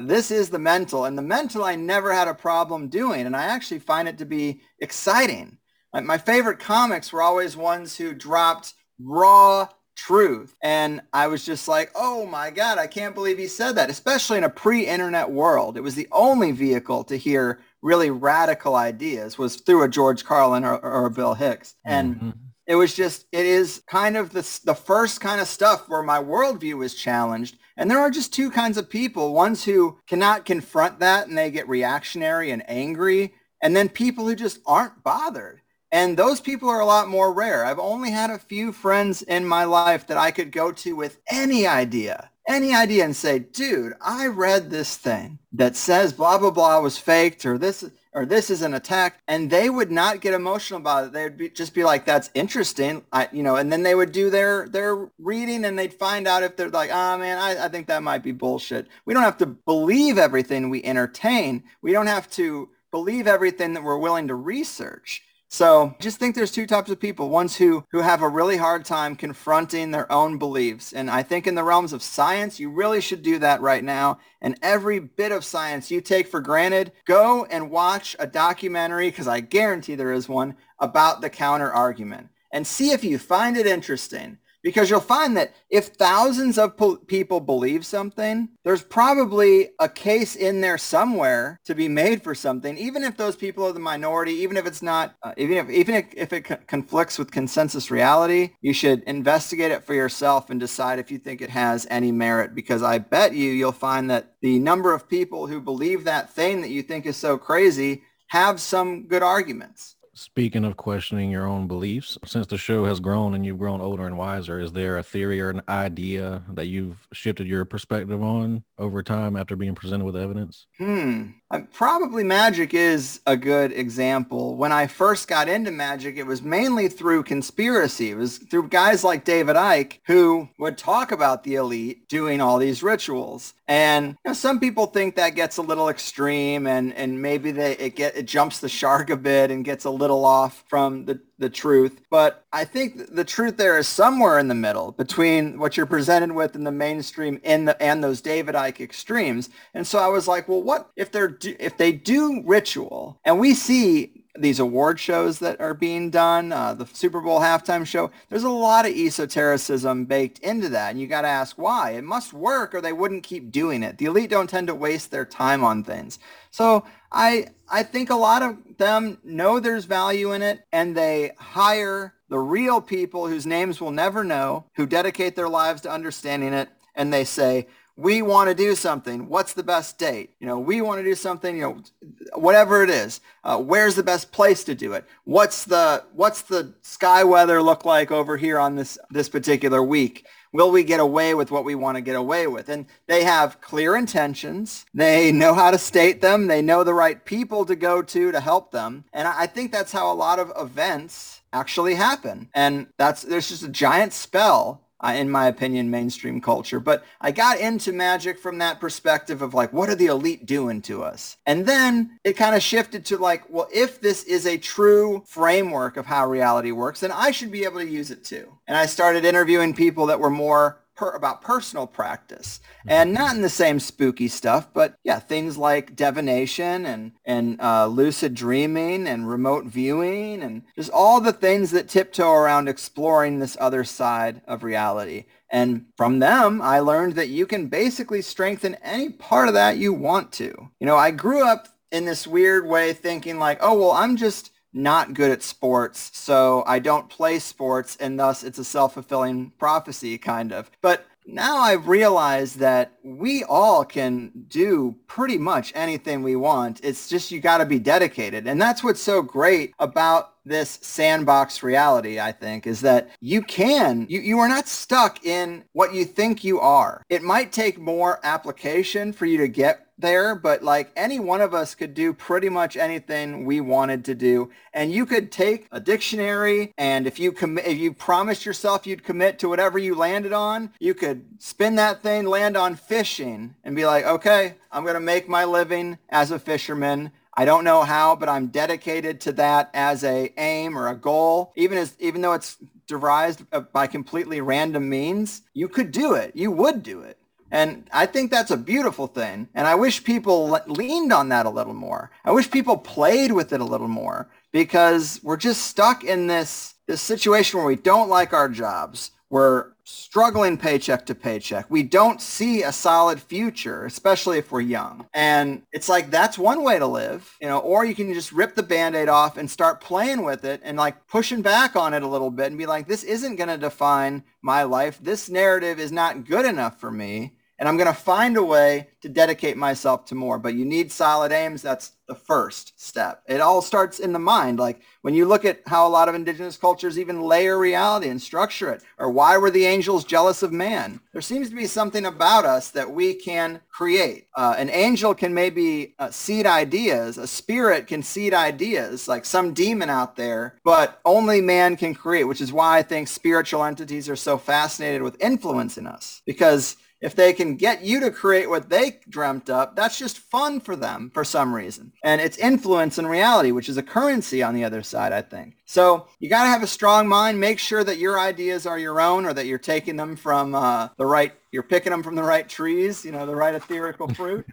This is the mental. And the mental I never had a problem doing. And I actually find it to be exciting. My favorite comics were always ones who dropped raw truth. And I was just like, oh my God, I can't believe he said that, especially in a pre-internet world. It was the only vehicle to hear really radical ideas was through a George Carlin or a Bill Hicks. And it was just, it is kind of the first kind of stuff where my worldview is challenged. And there are just two kinds of people, ones who cannot confront that and they get reactionary and angry, and then people who just aren't bothered. And those people are a lot more rare. I've only had a few friends in my life that I could go to with any idea and say, dude, I read this thing that says blah, blah, blah was faked or this is an attack. And they would not get emotional about it. They'd just be like, that's interesting. And then they would do their reading and they'd find out if they're like, oh man, I think that might be bullshit. We don't have to believe everything we entertain. We don't have to believe everything that we're willing to research. So just think there's two types of people, ones who have a really hard time confronting their own beliefs. And I think in the realms of science, you really should do that right now. And every bit of science you take for granted, go and watch a documentary, because I guarantee there is one, about the counter argument and see if you find it interesting. Because you'll find that if thousands of people believe something, there's probably a case in there somewhere to be made for something, even if those people are the minority, even if it's not, even if it conflicts with consensus reality, you should investigate it for yourself and decide if you think it has any merit. Because I bet you'll find that the number of people who believe that thing that you think is so crazy have some good arguments. Speaking of questioning your own beliefs, since the show has grown and you've grown older and wiser, is there a theory or an idea that you've shifted your perspective on over time after being presented with evidence? Probably magic is a good example. When I first got into magic, it was mainly through conspiracy. It was through guys like David Icke who would talk about the elite doing all these rituals. And some people think that gets a little extreme and maybe it jumps the shark a bit and gets a little off from the truth. But I think the truth there is somewhere in the middle between what you're presented with in the mainstream and those David Icke extremes. And so I was like, well, what if they do ritual, and we see these award shows that are being done, the Super Bowl halftime show, there's a lot of esotericism baked into that. And you got to ask why. It must work or they wouldn't keep doing it. The elite don't tend to waste their time on things. So I think a lot of them know there's value in it and they hire the real people whose names we'll never know, who dedicate their lives to understanding it. And they say, we want to do something. What's the best date? We want to do something, whatever it is. Where's the best place to do it? What's the sky weather look like over here on this particular week? Will we get away with what we want to get away with? And they have clear intentions. They know how to state them. They know the right people to go to help them. And I think that's how a lot of events actually happen. And there's just a giant spell in my opinion, mainstream culture. But I got into magic from that perspective of like, what are the elite doing to us? And then it kind of shifted to like, well, if this is a true framework of how reality works, then I should be able to use it too. And I started interviewing people that were more about personal practice and not in the same spooky stuff, but yeah, things like divination and lucid dreaming and remote viewing and just all the things that tiptoe around exploring this other side of reality. And from them, I learned that you can basically strengthen any part of that you want to. I grew up in this weird way thinking like, oh, well, I'm just not good at sports, so I don't play sports, and thus it's a self-fulfilling prophecy kind of. But now I've realized that we all can do pretty much anything we want. It's just you got to be dedicated. And that's what's so great about this sandbox reality, I think, is that you are not stuck in what you think you are. It might take more application for you to get there, but like any one of us could do pretty much anything we wanted to do. And you could take a dictionary, and if you promised yourself you'd commit to whatever you landed on, you could spin that thing, land on fishing, and be like, okay, I'm going to make my living as a fisherman. I don't know how, but I'm dedicated to that as a aim or a goal. Even though it's devised by completely random means, you could do it. You would do it. And I think that's a beautiful thing. And I wish people leaned on that a little more. I wish people played with it a little more, because we're just stuck in this situation where we don't like our jobs. We're struggling paycheck to paycheck. We don't see a solid future, especially if we're young. And it's like, that's one way to live, you know, or you can just rip the Band-Aid off and start playing with it and like pushing back on it a little bit and be like, this isn't going to define my life. This narrative is not good enough for me. And I'm going to find a way to dedicate myself to more. But you need solid aims. That's the first step. It all starts in the mind. Like when you look at how a lot of indigenous cultures even layer reality and structure it, or why were the angels jealous of man? There seems to be something about us that we can create. An angel can maybe seed ideas. A spirit can seed ideas, like some demon out there, but only man can create, which is why I think spiritual entities are so fascinated with influencing us, because if they can get you to create what they dreamt up, that's just fun for them for some reason. And it's influence in reality, which is a currency on the other side, I think. So you got to have a strong mind. Make sure that your ideas are your own, or that you're taking them from you're picking them from the right trees, you know, the right etherical fruit.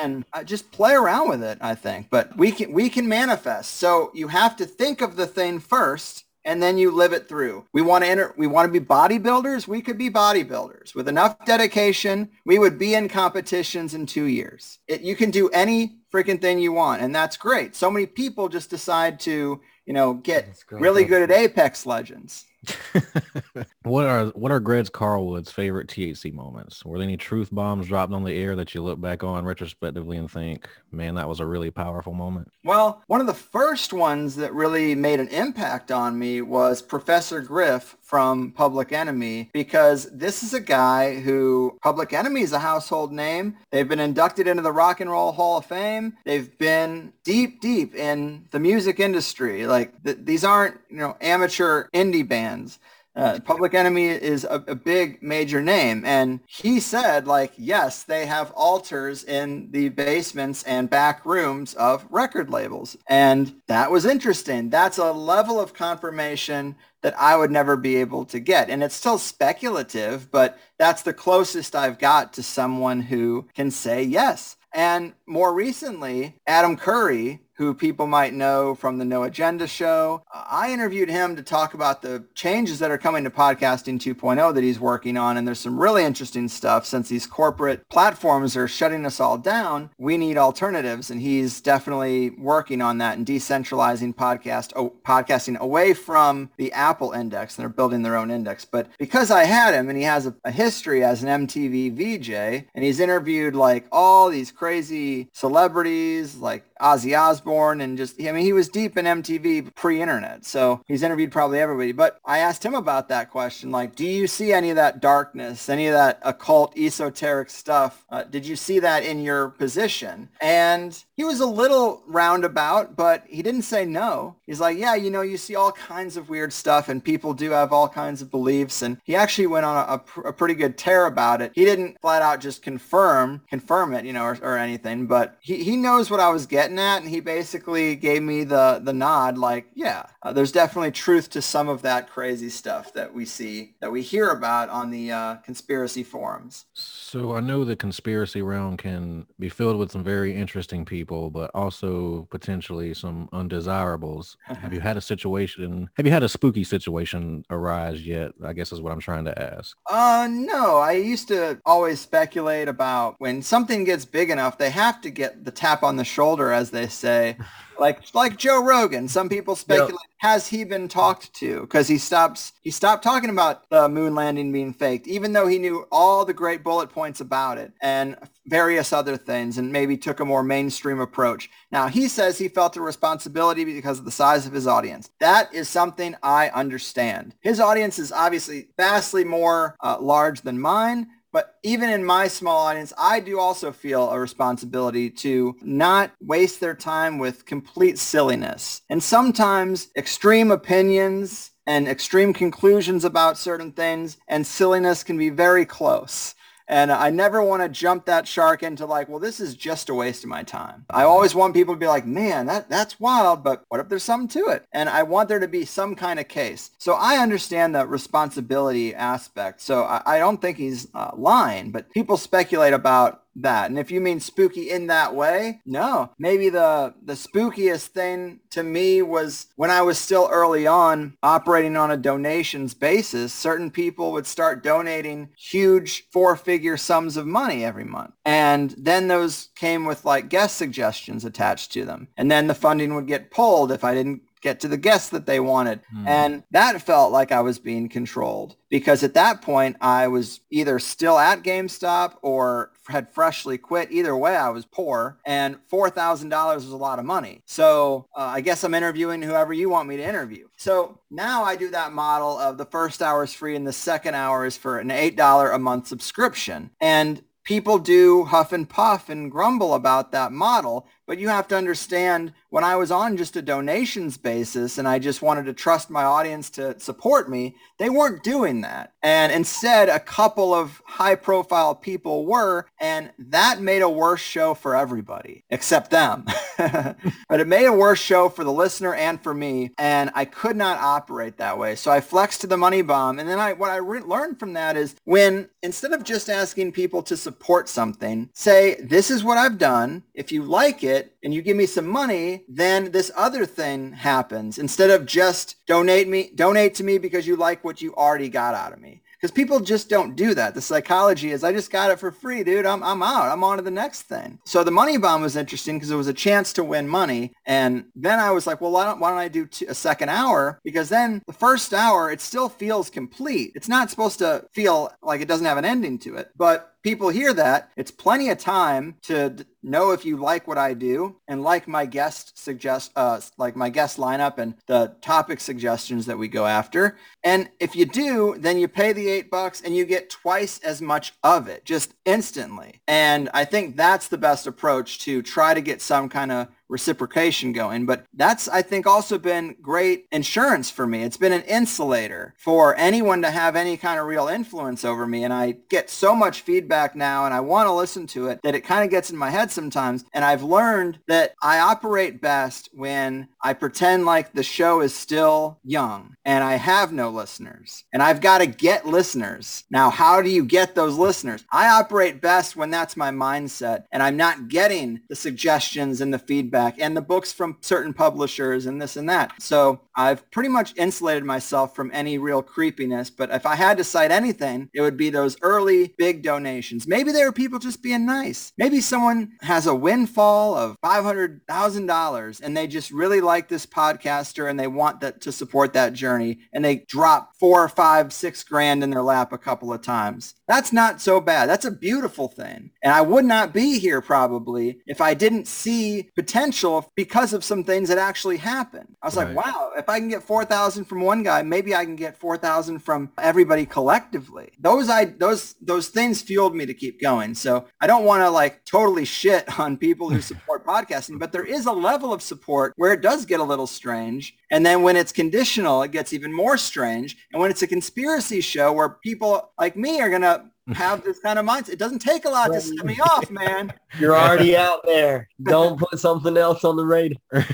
And just play around with it, I think. But we can manifest. So you have to think of the thing first, and then you live it through. We want to be bodybuilders. We could be bodybuilders. With enough dedication, we would be in competitions in 2 years. You can do any freaking thing you want, and that's great. So many people just decide to, get really good at Apex Legends. What are Greg Carlwood's favorite THC moments? Were there any truth bombs dropped on the air that you look back on retrospectively and think, man, that was a really powerful moment? Well, one of the first ones that really made an impact on me was Professor Griff from Public Enemy, because this is a guy who, Public Enemy is a household name. They've been inducted into the Rock and Roll Hall of Fame. They've been deep, deep in the music industry. Like these aren't, amateur indie bands. Public Enemy is a big major name. And he said, yes, they have altars in the basements and back rooms of record labels. And that was interesting. That's a level of confirmation that I would never be able to get. And it's still speculative, but that's the closest I've got to someone who can say yes. And more recently, Adam Curry, who people might know from the No Agenda show. I interviewed him to talk about the changes that are coming to Podcasting 2.0 that he's working on. And there's some really interesting stuff. Since these corporate platforms are shutting us all down, we need alternatives. And he's definitely working on that and decentralizing podcasting away from the Apple index. And they're building their own index. But because I had him, and he has a history as an MTV VJ, and he's interviewed all these crazy celebrities like Ozzy Osbourne, and he was deep in MTV pre-internet, so he's interviewed probably everybody. But I asked him about that question, do you see any of that darkness, any of that occult, esoteric stuff? Did you see that in your position? And he was a little roundabout, but he didn't say no. He's like, yeah, you see all kinds of weird stuff, and people do have all kinds of beliefs. And he actually went on a pretty good tear about it. He didn't flat out just confirm it, or anything, but he knows what I was getting at, and he basically gave me the nod, there's definitely truth to some of that crazy stuff that we see, that we hear about on the conspiracy forums. So I know the conspiracy realm can be filled with some very interesting people, but also potentially some undesirables. Have you had a spooky situation arise yet, I guess is what I'm trying to ask? No, I used to always speculate about when something gets big enough, they have to get the tap on the shoulder, as they say, like Joe Rogan. Some people speculate, has he been talked to? Because he stopped talking about the moon landing being faked, even though he knew all the great bullet points about it and various other things, and maybe took a more mainstream approach. Now, he says he felt a responsibility because of the size of his audience. That is something I understand. His audience is obviously vastly more large than mine. But even in my small audience, I do also feel a responsibility to not waste their time with complete silliness. And sometimes extreme opinions and extreme conclusions about certain things and silliness can be very close. And I never want to jump that shark into like, well, this is just a waste of my time. I always want people to be like, man, that's wild, but what if there's something to it? And I want there to be some kind of case. So I understand the responsibility aspect. So I don't think he's lying, but people speculate about that. And if you mean spooky in that way, no. Maybe the spookiest thing to me was when I was still early on operating on a donations basis, certain people would start donating huge four-figure sums of money every month. And then those came with like guest suggestions attached to them. And then the funding would get pulled if I didn't get to the guests that they wanted. And that felt like I was being controlled, because at that point I was either still at GameStop or had freshly quit. Either way, I was poor, and $4,000 was a lot of money. So I guess I'm interviewing whoever you want me to interview. So now I do that model of the first hour is free and the second hour is for an $8 a month subscription. And people do huff and puff and grumble about that model, but you have to understand, when I was on just a donations basis and I just wanted to trust my audience to support me, they weren't doing that. And instead, a couple of high-profile people were, and that made a worse show for everybody except them. But it made a worse show for the listener and for me, and I could not operate that way. So I flexed to the money bomb, and then what I learned from that is, when instead of just asking people to support something, say, this is what I've done. If you like it and you give me some money, then this other thing happens, instead of just donate to me because you like what you already got out of me. Because people just don't do that. The psychology is, I just got it for free, dude. I'm out. I'm on to the next thing. So the money bomb was interesting because it was a chance to win money. And then I was like, well, why don't I do a second hour? Because then the first hour, it still feels complete. It's not supposed to feel like it doesn't have an ending to it. But people hear that. It's plenty of time to know if you like what I do and like my guest lineup and the topic suggestions that we go after. And if you do, then you pay the $8 and you get twice as much of it just instantly. And I think that's the best approach to try to get some kind of reciprocation going. But that's, I think, also been great insurance for me. It's been an insulator for anyone to have any kind of real influence over me. And I get so much feedback now, and I want to listen to it, that it kind of gets in my head sometimes. And I've learned that I operate best when I pretend like the show is still young and I have no listeners, and I've got to get listeners. Now, how do you get those listeners? I operate best when that's my mindset and I'm not getting the suggestions and the feedback and the books from certain publishers and this and that. So I've pretty much insulated myself from any real creepiness. But if I had to cite anything, it would be those early big donations. Maybe there are people just being nice. Maybe someone has a windfall of $500,000 and they just really like this podcaster and they want that to support that journey, and they drop $4, $5, $6,000 in their lap a couple of times. That's not so bad. That's a beautiful thing. And I would not be here probably if I didn't see potential because of some things that actually happened. I was like, wow, if I can get 4,000 from one guy, maybe I can get 4,000 from everybody collectively. Those things fueled me to keep going. So I don't want to like totally shit on people who support podcasting, but there is a level of support where it does get a little strange. And then when it's conditional, it gets even more strange. And when it's a conspiracy show where people like me are going to have this kind of mindset, it doesn't take a lot to set me off, man. You're already out there. Don't put something else on the radar.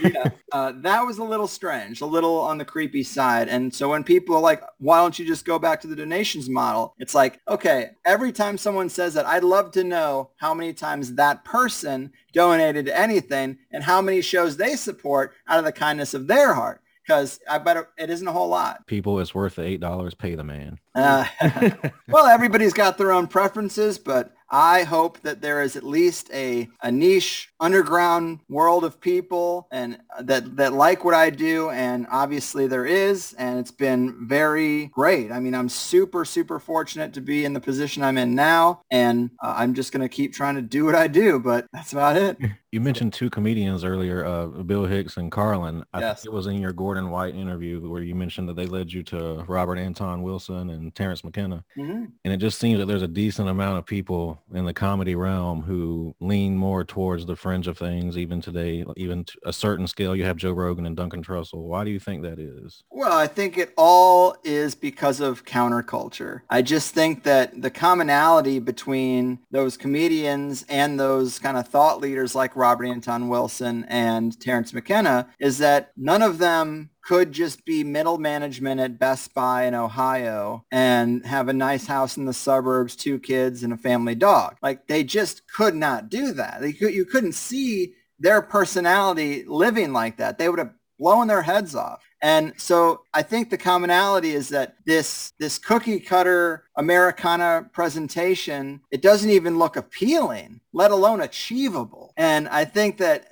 That was a little strange, a little on the creepy side. And so when people are like, why don't you just go back to the donations model? It's like, okay, every time someone says that, I'd love to know how many times that person donated to anything and how many shows they support out of the kindness of their heart. Because I bet it isn't a whole lot. People, it's worth the $8. Pay the man. Well, everybody's got their own preferences, but I hope that there is at least a niche underground world of people and that like what I do. And obviously there is, and it's been very great. I mean, I'm super, super fortunate to be in the position I'm in now. And I'm just going to keep trying to do what I do, but that's about it. You mentioned two comedians earlier, Bill Hicks and Carlin. I think it was in your Gordon White interview where you mentioned that they led you to Robert Anton Wilson and Terrence McKenna. Mm-hmm. And it just seems that there's a decent amount of people people in the comedy realm who lean more towards the fringe of things, even today, even to a certain scale. You have Joe Rogan and Duncan Trussell. Why do you think that is? Well, I think it all is because of counterculture. I just think that the commonality between those comedians and those kind of thought leaders like Robert Anton Wilson and Terrence McKenna is that none of them could just be middle management at Best Buy in Ohio and have a nice house in the suburbs, 2 kids, and a family dog. Like, they just could not do that. You couldn't see their personality living like that. They would have blown their heads off. And so I think the commonality is that this cookie cutter Americana presentation, it doesn't even look appealing, let alone achievable. And I think that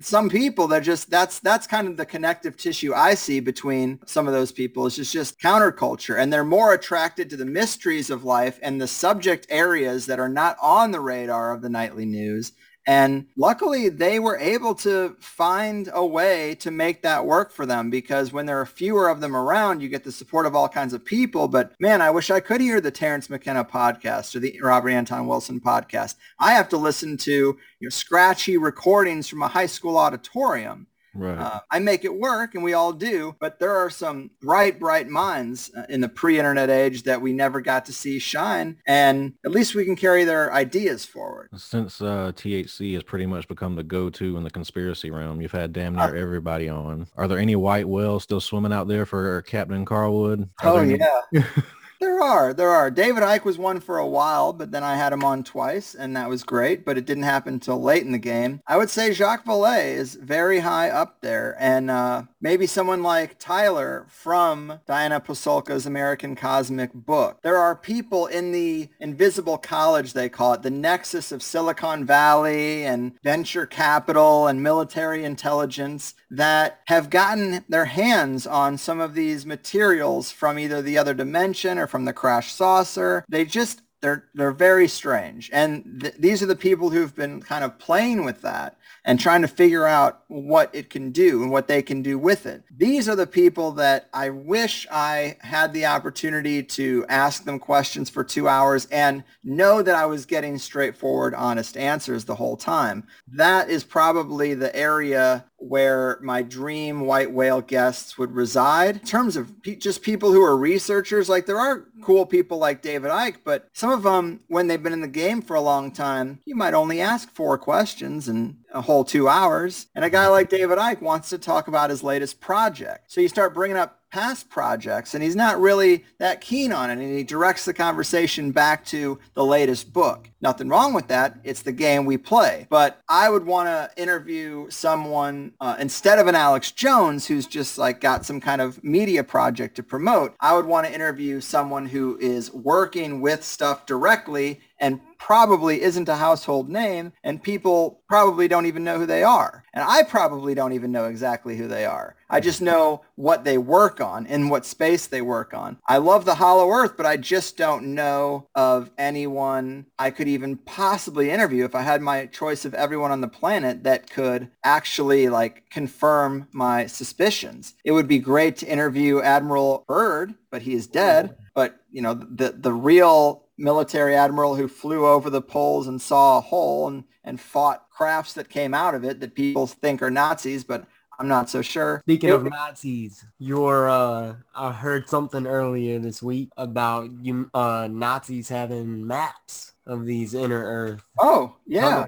some people, they're just, that's kind of the connective tissue I see between some of those people. It's just counterculture. And they're more attracted to the mysteries of life and the subject areas that are not on the radar of the nightly news. And luckily, they were able to find a way to make that work for them, because when there are fewer of them around, you get the support of all kinds of people. But man, I wish I could hear the Terrence McKenna podcast or the Robert Anton Wilson podcast. I have to listen to scratchy recordings from a high school auditorium. Right. I make it work, and we all do, but there are some bright minds in the pre-internet age that we never got to see shine, and at least we can carry their ideas forward. Since THC has pretty much become the go-to in the conspiracy realm, you've had damn near everybody on. Are there any white whales still swimming out there for Captain Carlwood? Yeah. There are. David Icke was one for a while, but then I had him on twice, and that was great, but it didn't happen till late in the game. I would say Jacques Vallée is very high up there, and maybe someone like Tyler from Diana Pasolka's American Cosmic Book. There are people in the invisible college, they call it, the nexus of Silicon Valley and venture capital and military intelligence, that have gotten their hands on some of these materials from either the other dimension or from the crash saucer. They're very strange. And these are the people who've been kind of playing with that and trying to figure out what it can do and what they can do with it. These are the people that I wish I had the opportunity to ask them questions for 2 hours and know that I was getting straightforward, honest answers the whole time. That is probably the area where my dream white whale guests would reside. In terms of just people who are researchers, like, there are cool people like David Icke, but some of them, when they've been in the game for a long time, you might only ask 4 questions and a whole 2 hours. And a guy like David Icke wants to talk about his latest project. So you start bringing up past projects, and he's not really that keen on it, and he directs the conversation back to the latest book. Nothing wrong with that. It's the game we play. But I would want to interview someone instead of an Alex Jones who's just like got some kind of media project to promote. I would want to interview someone who is working with stuff directly and probably isn't a household name, and people probably don't even know who they are. And I probably don't even know exactly who they are. I just know what they work on and what space they work on. I love the Hollow Earth, but I just don't know of anyone I could even possibly interview if I had my choice of everyone on the planet that could actually like confirm my suspicions. It would be great to interview Admiral Byrd, but he is dead. But the real military admiral who flew over the poles and saw a hole and fought crafts that came out of it that people think are Nazis, but I'm not so sure. Speaking of Nazis, I heard something earlier this week about Nazis having maps of these inner Earth. Oh, yeah.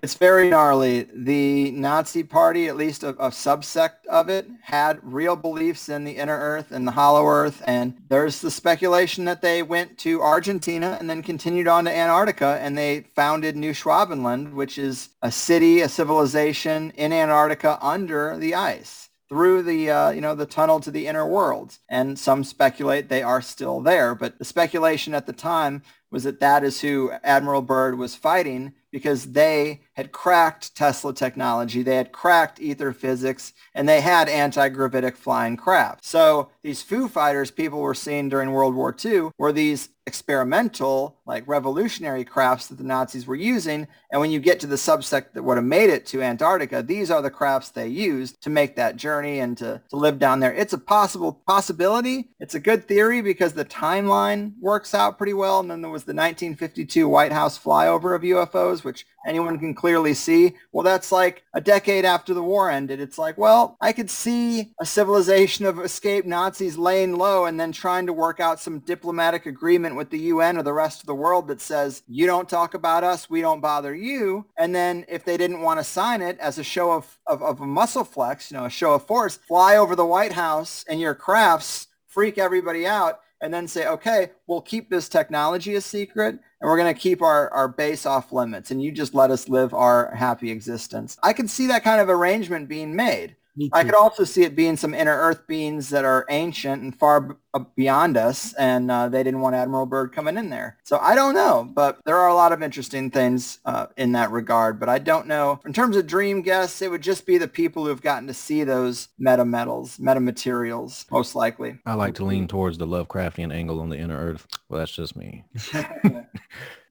It's very gnarly. The Nazi party, at least a subsect of it, had real beliefs in the inner Earth and the hollow Earth. And there's the speculation that they went to Argentina and then continued on to Antarctica, and they founded New Schwabenland, which is a city, a civilization in Antarctica under the ice, through the, the tunnel to the inner worlds. And some speculate they are still there. But the speculation at the time was that is who Admiral Byrd was fighting, because they had cracked Tesla technology, they had cracked ether physics, and they had anti-gravitic flying craft. So these Foo Fighters people were seeing during World War II were these experimental, like revolutionary crafts that the Nazis were using. And when you get to the subsect that would have made it to Antarctica, these are the crafts they used to make that journey and to live down there. It's a possibility. It's a good theory because the timeline works out pretty well. And then there was was the 1952 White House flyover of UFOs, which anyone can clearly see. Well, that's like a decade after the war ended. It's like, well, I could see a civilization of escaped Nazis laying low and then trying to work out some diplomatic agreement with the UN or the rest of the world that says, you don't talk about us, we don't bother you. And then if they didn't want to sign it as a show of a muscle flex, you know, a show of force, fly over the White House and your crafts, freak everybody out, and then say, okay, we'll keep this technology a secret, and we're going to keep our base off limits, and you just let us live our happy existence. I could see that kind of arrangement being made. I could also see it being some inner earth beings that are ancient and far beyond us, and they didn't want Admiral Byrd coming in there. So I don't know, but there are a lot of interesting things in that regard. But I don't know. In terms of dream guests, it would just be the people who've gotten to see those metamaterials, most likely. I like to lean towards the Lovecraftian angle on the inner earth. Well, that's just me.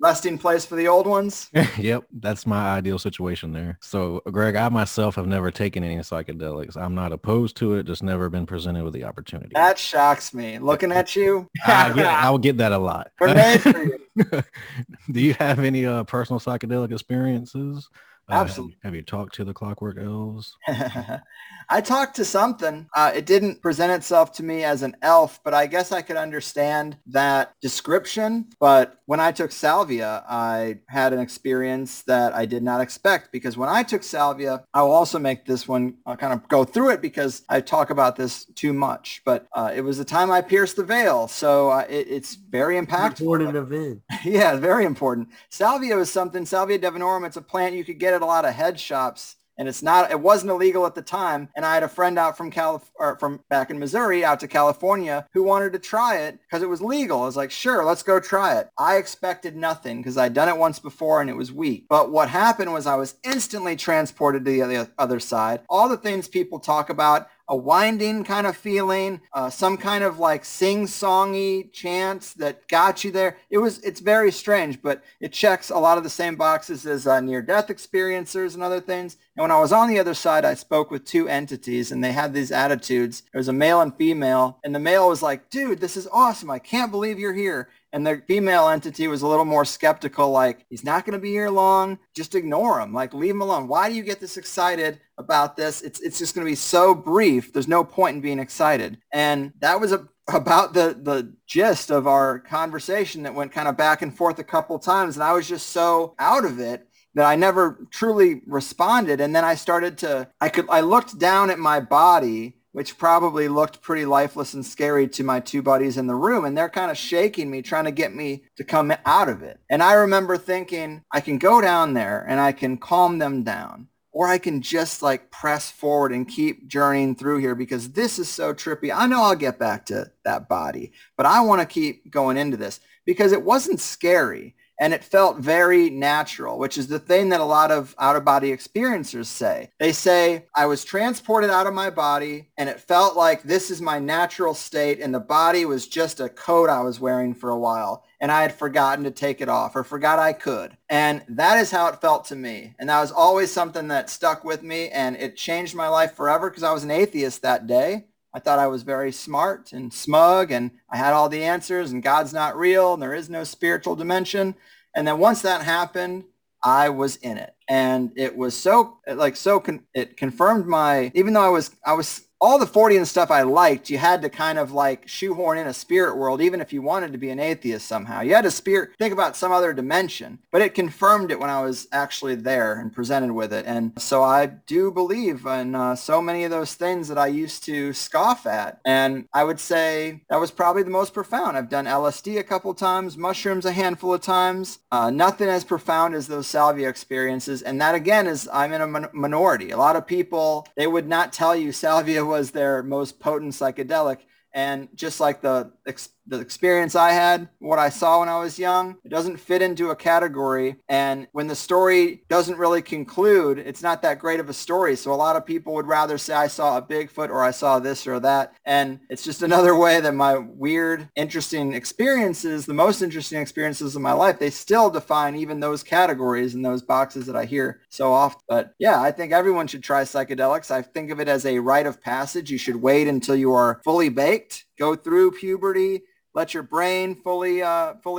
Resting place for the old ones. Yep, that's my ideal situation there. So, Greg, I myself have never taken any psychedelics. I'm not opposed to it, just never been presented with the opportunity. That shocks me. Looking at you. I would get that a lot. We're made for you. Do you have any personal psychedelic experiences? Absolutely. Have you talked to the Clockwork Elves? I talked to something. It didn't present itself to me as an elf, but I guess I could understand that description. But when I took salvia, I had an experience that I did not expect, because when I took salvia, I will also make this one, I'll kind of go through it because I talk about this too much. But it was the time I pierced the veil. So it's very impactful. Important event. Yeah, very important. Salvia was something, salvia divinorum, it's a plant you could get at a lot of head shops, and it wasn't illegal at the time. And I had a friend out from back in Missouri out to California who wanted to try it because it was legal. I was like, sure, let's go try it. I expected nothing because I'd done it once before and it was weak. But what happened was I was instantly transported to the other side. All the things people talk about, a winding kind of feeling, some kind of like sing-songy chants that got you there. It's very strange, but it checks a lot of the same boxes as near-death experiencers and other things. And when I was on the other side, I spoke with two entities, and they had these attitudes. There was a male and female, and the male was like, dude, this is awesome. I can't believe you're here. And the female entity was a little more skeptical, like, he's not going to be here long. Just ignore him. Like, leave him alone. Why do you get this excited about this? It's just going to be so brief. There's no point in being excited. And that was about the gist of our conversation that went kind of back and forth a couple times. And I was just so out of it that I never truly responded. And then I looked down at my body, which probably looked pretty lifeless and scary to my two buddies in the room. And they're kind of shaking me, trying to get me to come out of it. And I remember thinking, I can go down there and I can calm them down, or I can just like press forward and keep journeying through here because this is so trippy. I know I'll get back to that body, but I want to keep going into this because it wasn't scary. And it felt very natural, which is the thing that a lot of out-of-body experiencers say. They say, I was transported out of my body, and it felt like this is my natural state, and the body was just a coat I was wearing for a while, and I had forgotten to take it off or forgot I could. And that is how it felt to me. And that was always something that stuck with me, and it changed my life forever because I was an atheist that day. I thought I was very smart and smug, and I had all the answers, and God's not real, and there is no spiritual dimension. And then once that happened, I was in it. And it was it confirmed my, even though I was all the 40 and stuff I liked, you had to kind of like shoehorn in a spirit world, even if you wanted to be an atheist somehow. You had to think about some other dimension, but it confirmed it when I was actually there and presented with it. And so I do believe in so many of those things that I used to scoff at. And I would say that was probably the most profound. I've done LSD a couple times, mushrooms a handful of times, nothing as profound as those salvia experiences. And that again is, I'm in a minority. A lot of people, they would not tell you salvia was their most potent psychedelic. And just like the experience I had, what I saw when I was young, it doesn't fit into a category. And when the story doesn't really conclude, it's not that great of a story. So a lot of people would rather say I saw a Bigfoot or I saw this or that. And it's just another way that my weird, interesting experiences, the most interesting experiences of my life, they still define even those categories and those boxes that I hear so often. But yeah, I think everyone should try psychedelics. I think of it as a rite of passage. You should wait until you are fully baked, go through puberty, let your brain fully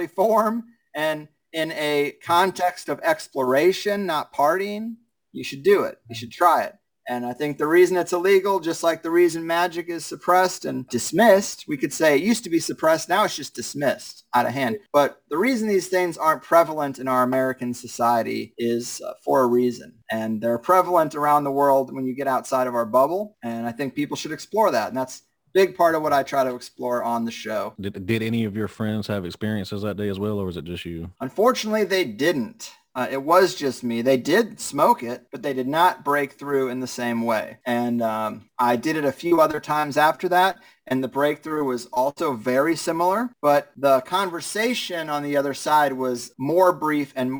form, And in a context of exploration, not partying, you should do it. You should try it. And I think the reason it's illegal, just like the reason magic is suppressed and dismissed, we could say it used to be suppressed, now it's just dismissed out of hand. But the reason these things aren't prevalent in our American society is for a reason. And they're prevalent around the world when you get outside of our bubble. And I think people should explore that. And that's a big part of what I try to explore on the show. Did any of your friends have experiences that day as well, or was it just you? Unfortunately, they didn't. It was just me. They did smoke it, but they did not break through in the same way. And I did it a few other times after that, and the breakthrough was also very similar. But the conversation on the other side was more brief, and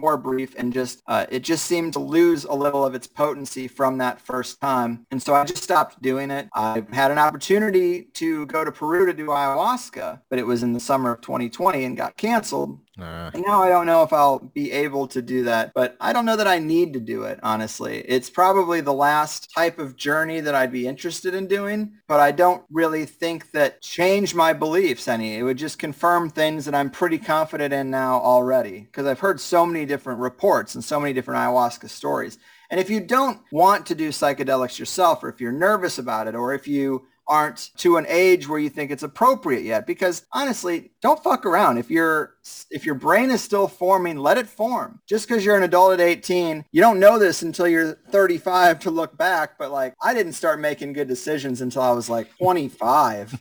just it just seemed to lose a little of its potency from that first time. And so I just stopped doing it. I had an opportunity to go to Peru to do ayahuasca, but it was in the summer of 2020 and got canceled. And now I don't know if I'll be able to do that, but I don't know that I need to do it, honestly. It's probably the last type of journey that I'd be interested in doing, but I don't really think that changed my beliefs any. It would just confirm things that I'm pretty confident in now already, because I've heard so many different reports and so many different ayahuasca stories. And if you don't want to do psychedelics yourself, or if you're nervous about it, or if you aren't to an age where you think it's appropriate yet, because honestly, don't fuck around. If your brain is still forming, let it form. Just because you're an adult at 18, you don't know this until you're 35 to look back, but like, I didn't start making good decisions until I was like 25.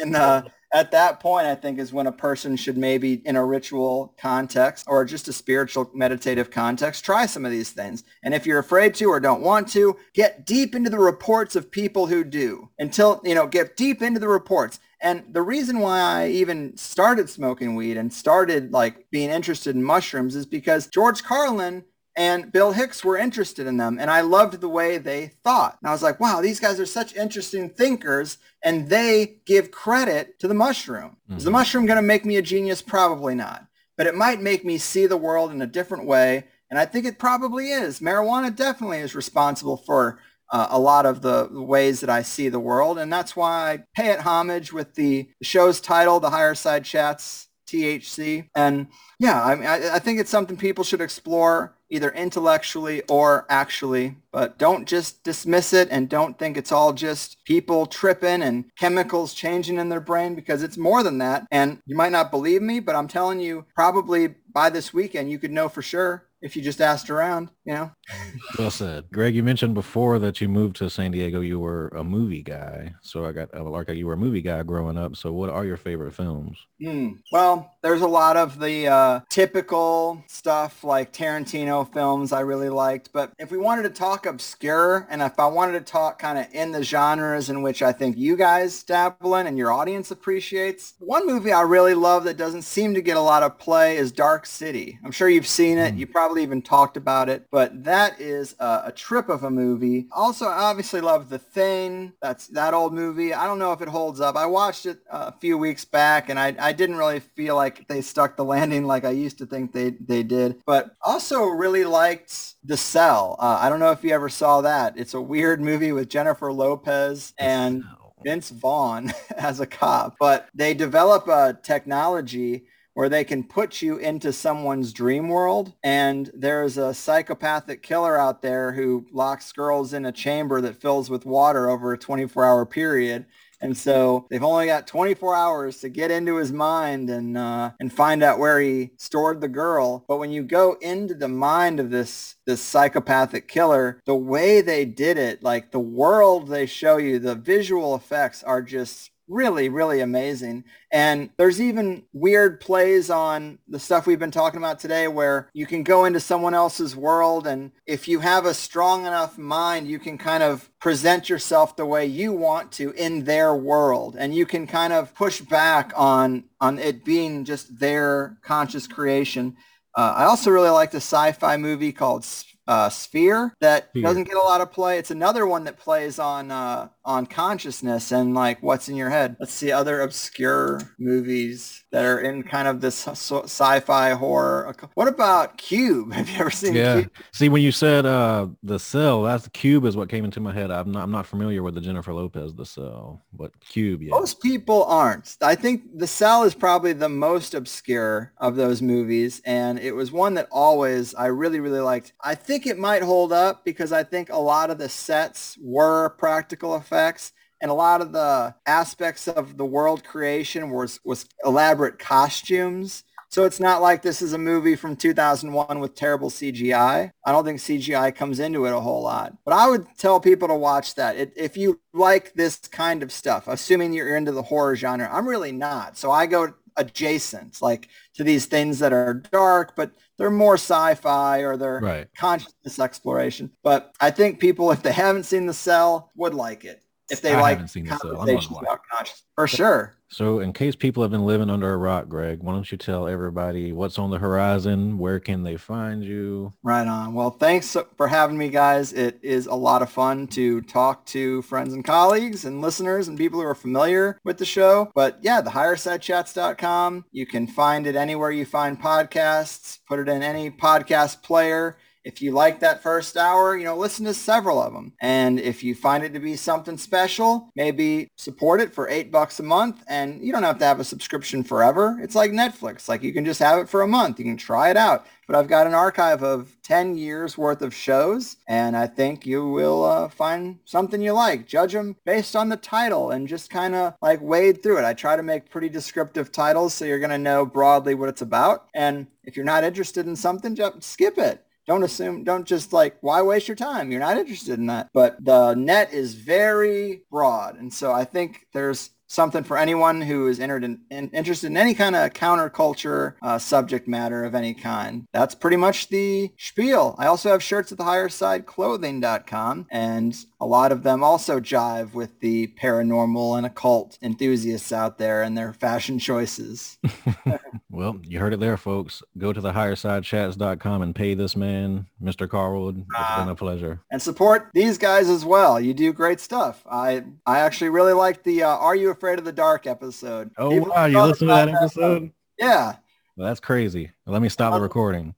And at that point, I think is when a person should, maybe in a ritual context or just a spiritual meditative context, try some of these things. And if you're afraid to or don't want to, get deep into the reports of people who do, until, you know, get deep into the reports. And the reason why I even started smoking weed and started like being interested in mushrooms is because George Carlin and Bill Hicks were interested in them, and I loved the way they thought. And I was like, wow, these guys are such interesting thinkers, and they give credit to the mushroom. Mm-hmm. Is the mushroom going to make me a genius? Probably not. But it might make me see the world in a different way, and I think it probably is. Marijuana definitely is responsible for a lot of the ways that I see the world, and that's why I pay it homage with the show's title, The Higherside Chats, THC. And yeah, I mean, I think it's something people should explore, either intellectually or actually, but don't just dismiss it, and don't think it's all just people tripping and chemicals changing in their brain, because it's more than that. And you might not believe me, but I'm telling you, probably by this weekend, you could know for sure if you just asked around, you know? Well said. Greg, you mentioned before that you moved to San Diego. You were a movie guy. So I like how you were a movie guy growing up. So what are your favorite films? Well, there's a lot of the typical stuff like Tarantino films I really liked. But if we wanted to talk obscure, and if I wanted to talk kind of in the genres in which I think you guys dabble in and your audience appreciates, one movie I really love that doesn't seem to get a lot of play is Dark City. I'm sure you've seen it. You probably even talked about it, but that is a trip of a movie. Also, I obviously love The Thing. That's that old movie. I don't know if it holds up. I watched it a few weeks back, and I didn't really feel like they stuck the landing like I used to think they did. But also really liked The Cell. I don't know if you ever saw that. It's a weird movie with Jennifer Lopez and Vince Vaughn as a cop. But they develop a technology where they can put you into someone's dream world. And there's a psychopathic killer out there who locks girls in a chamber that fills with water over a 24-hour period. And so they've only got 24 hours to get into his mind and find out where he stored the girl. But when you go into the mind of this psychopathic killer, the way they did it, like the world they show you, the visual effects are just really, really amazing. And there's even weird plays on the stuff we've been talking about today, where you can go into someone else's world, and if you have a strong enough mind, you can kind of present yourself the way you want to in their world, and you can kind of push back on it being just their conscious creation. I also really liked a sci-fi movie called Sphere that doesn't get a lot of play. It's another one that plays on consciousness and like what's in your head. Let's see other obscure movies that are in kind of this sci-fi horror. What about Cube? Have you ever seen Cube? See, when you said The Cell, that's Cube is what came into my head. I'm not familiar with the Jennifer Lopez The Cell, but Cube, yeah. Most people aren't. I think The Cell is probably the most obscure of those movies, and it was one that always I really, really liked. I think it might hold up because I think a lot of the sets were practical effects and a lot of the aspects of the world creation was elaborate costumes. So it's not like this is a movie from 2001 with terrible CGI. I don't think CGI comes into it a whole lot. But I would tell people to watch that. If you like this kind of stuff, assuming you're into the horror genre. I'm really not. So I go adjacent, like to these things that are dark, but they're more sci-fi or they're consciousness exploration. But I think people, if they haven't seen The Cell, would like it. If they like conversations about consciousness, for sure. So in case people have been living under a rock, Greg, why don't you tell everybody what's on the horizon? Where can they find you? Right on. Well, thanks for having me, guys. It is a lot of fun to talk to friends and colleagues and listeners and people who are familiar with the show. But yeah, thehighersidechats.com. You can find it anywhere you find podcasts. Put it in any podcast player. If you like that first hour, listen to several of them. And if you find it to be something special, maybe support it for $8 a month. And you don't have to have a subscription forever. It's like Netflix. Like you can just have it for a month. You can try it out. But I've got an archive of 10 years worth of shows. And I think you will find something you like. Judge them based on the title and just kind of like wade through it. I try to make pretty descriptive titles so you're going to know broadly what it's about. And if you're not interested in something, just skip it. Don't assume, don't just like, why waste your time? You're not interested in that. But the net is very broad. And so I think there's something for anyone who is interested in any kind of counterculture subject matter of any kind. That's pretty much the spiel. I also have shirts at thehighersideclothing.com. And a lot of them also jive with the paranormal and occult enthusiasts out there and their fashion choices. Well, you heard it there, folks. Go to thehighersidechats.com and pay this man, Mr. Carlwood. It's been a pleasure. And support these guys as well. You do great stuff. I actually really liked the Are You Afraid of the Dark episode. Oh, wow. You listened to that episode? Yeah. Well, that's crazy. Let me stop the recording.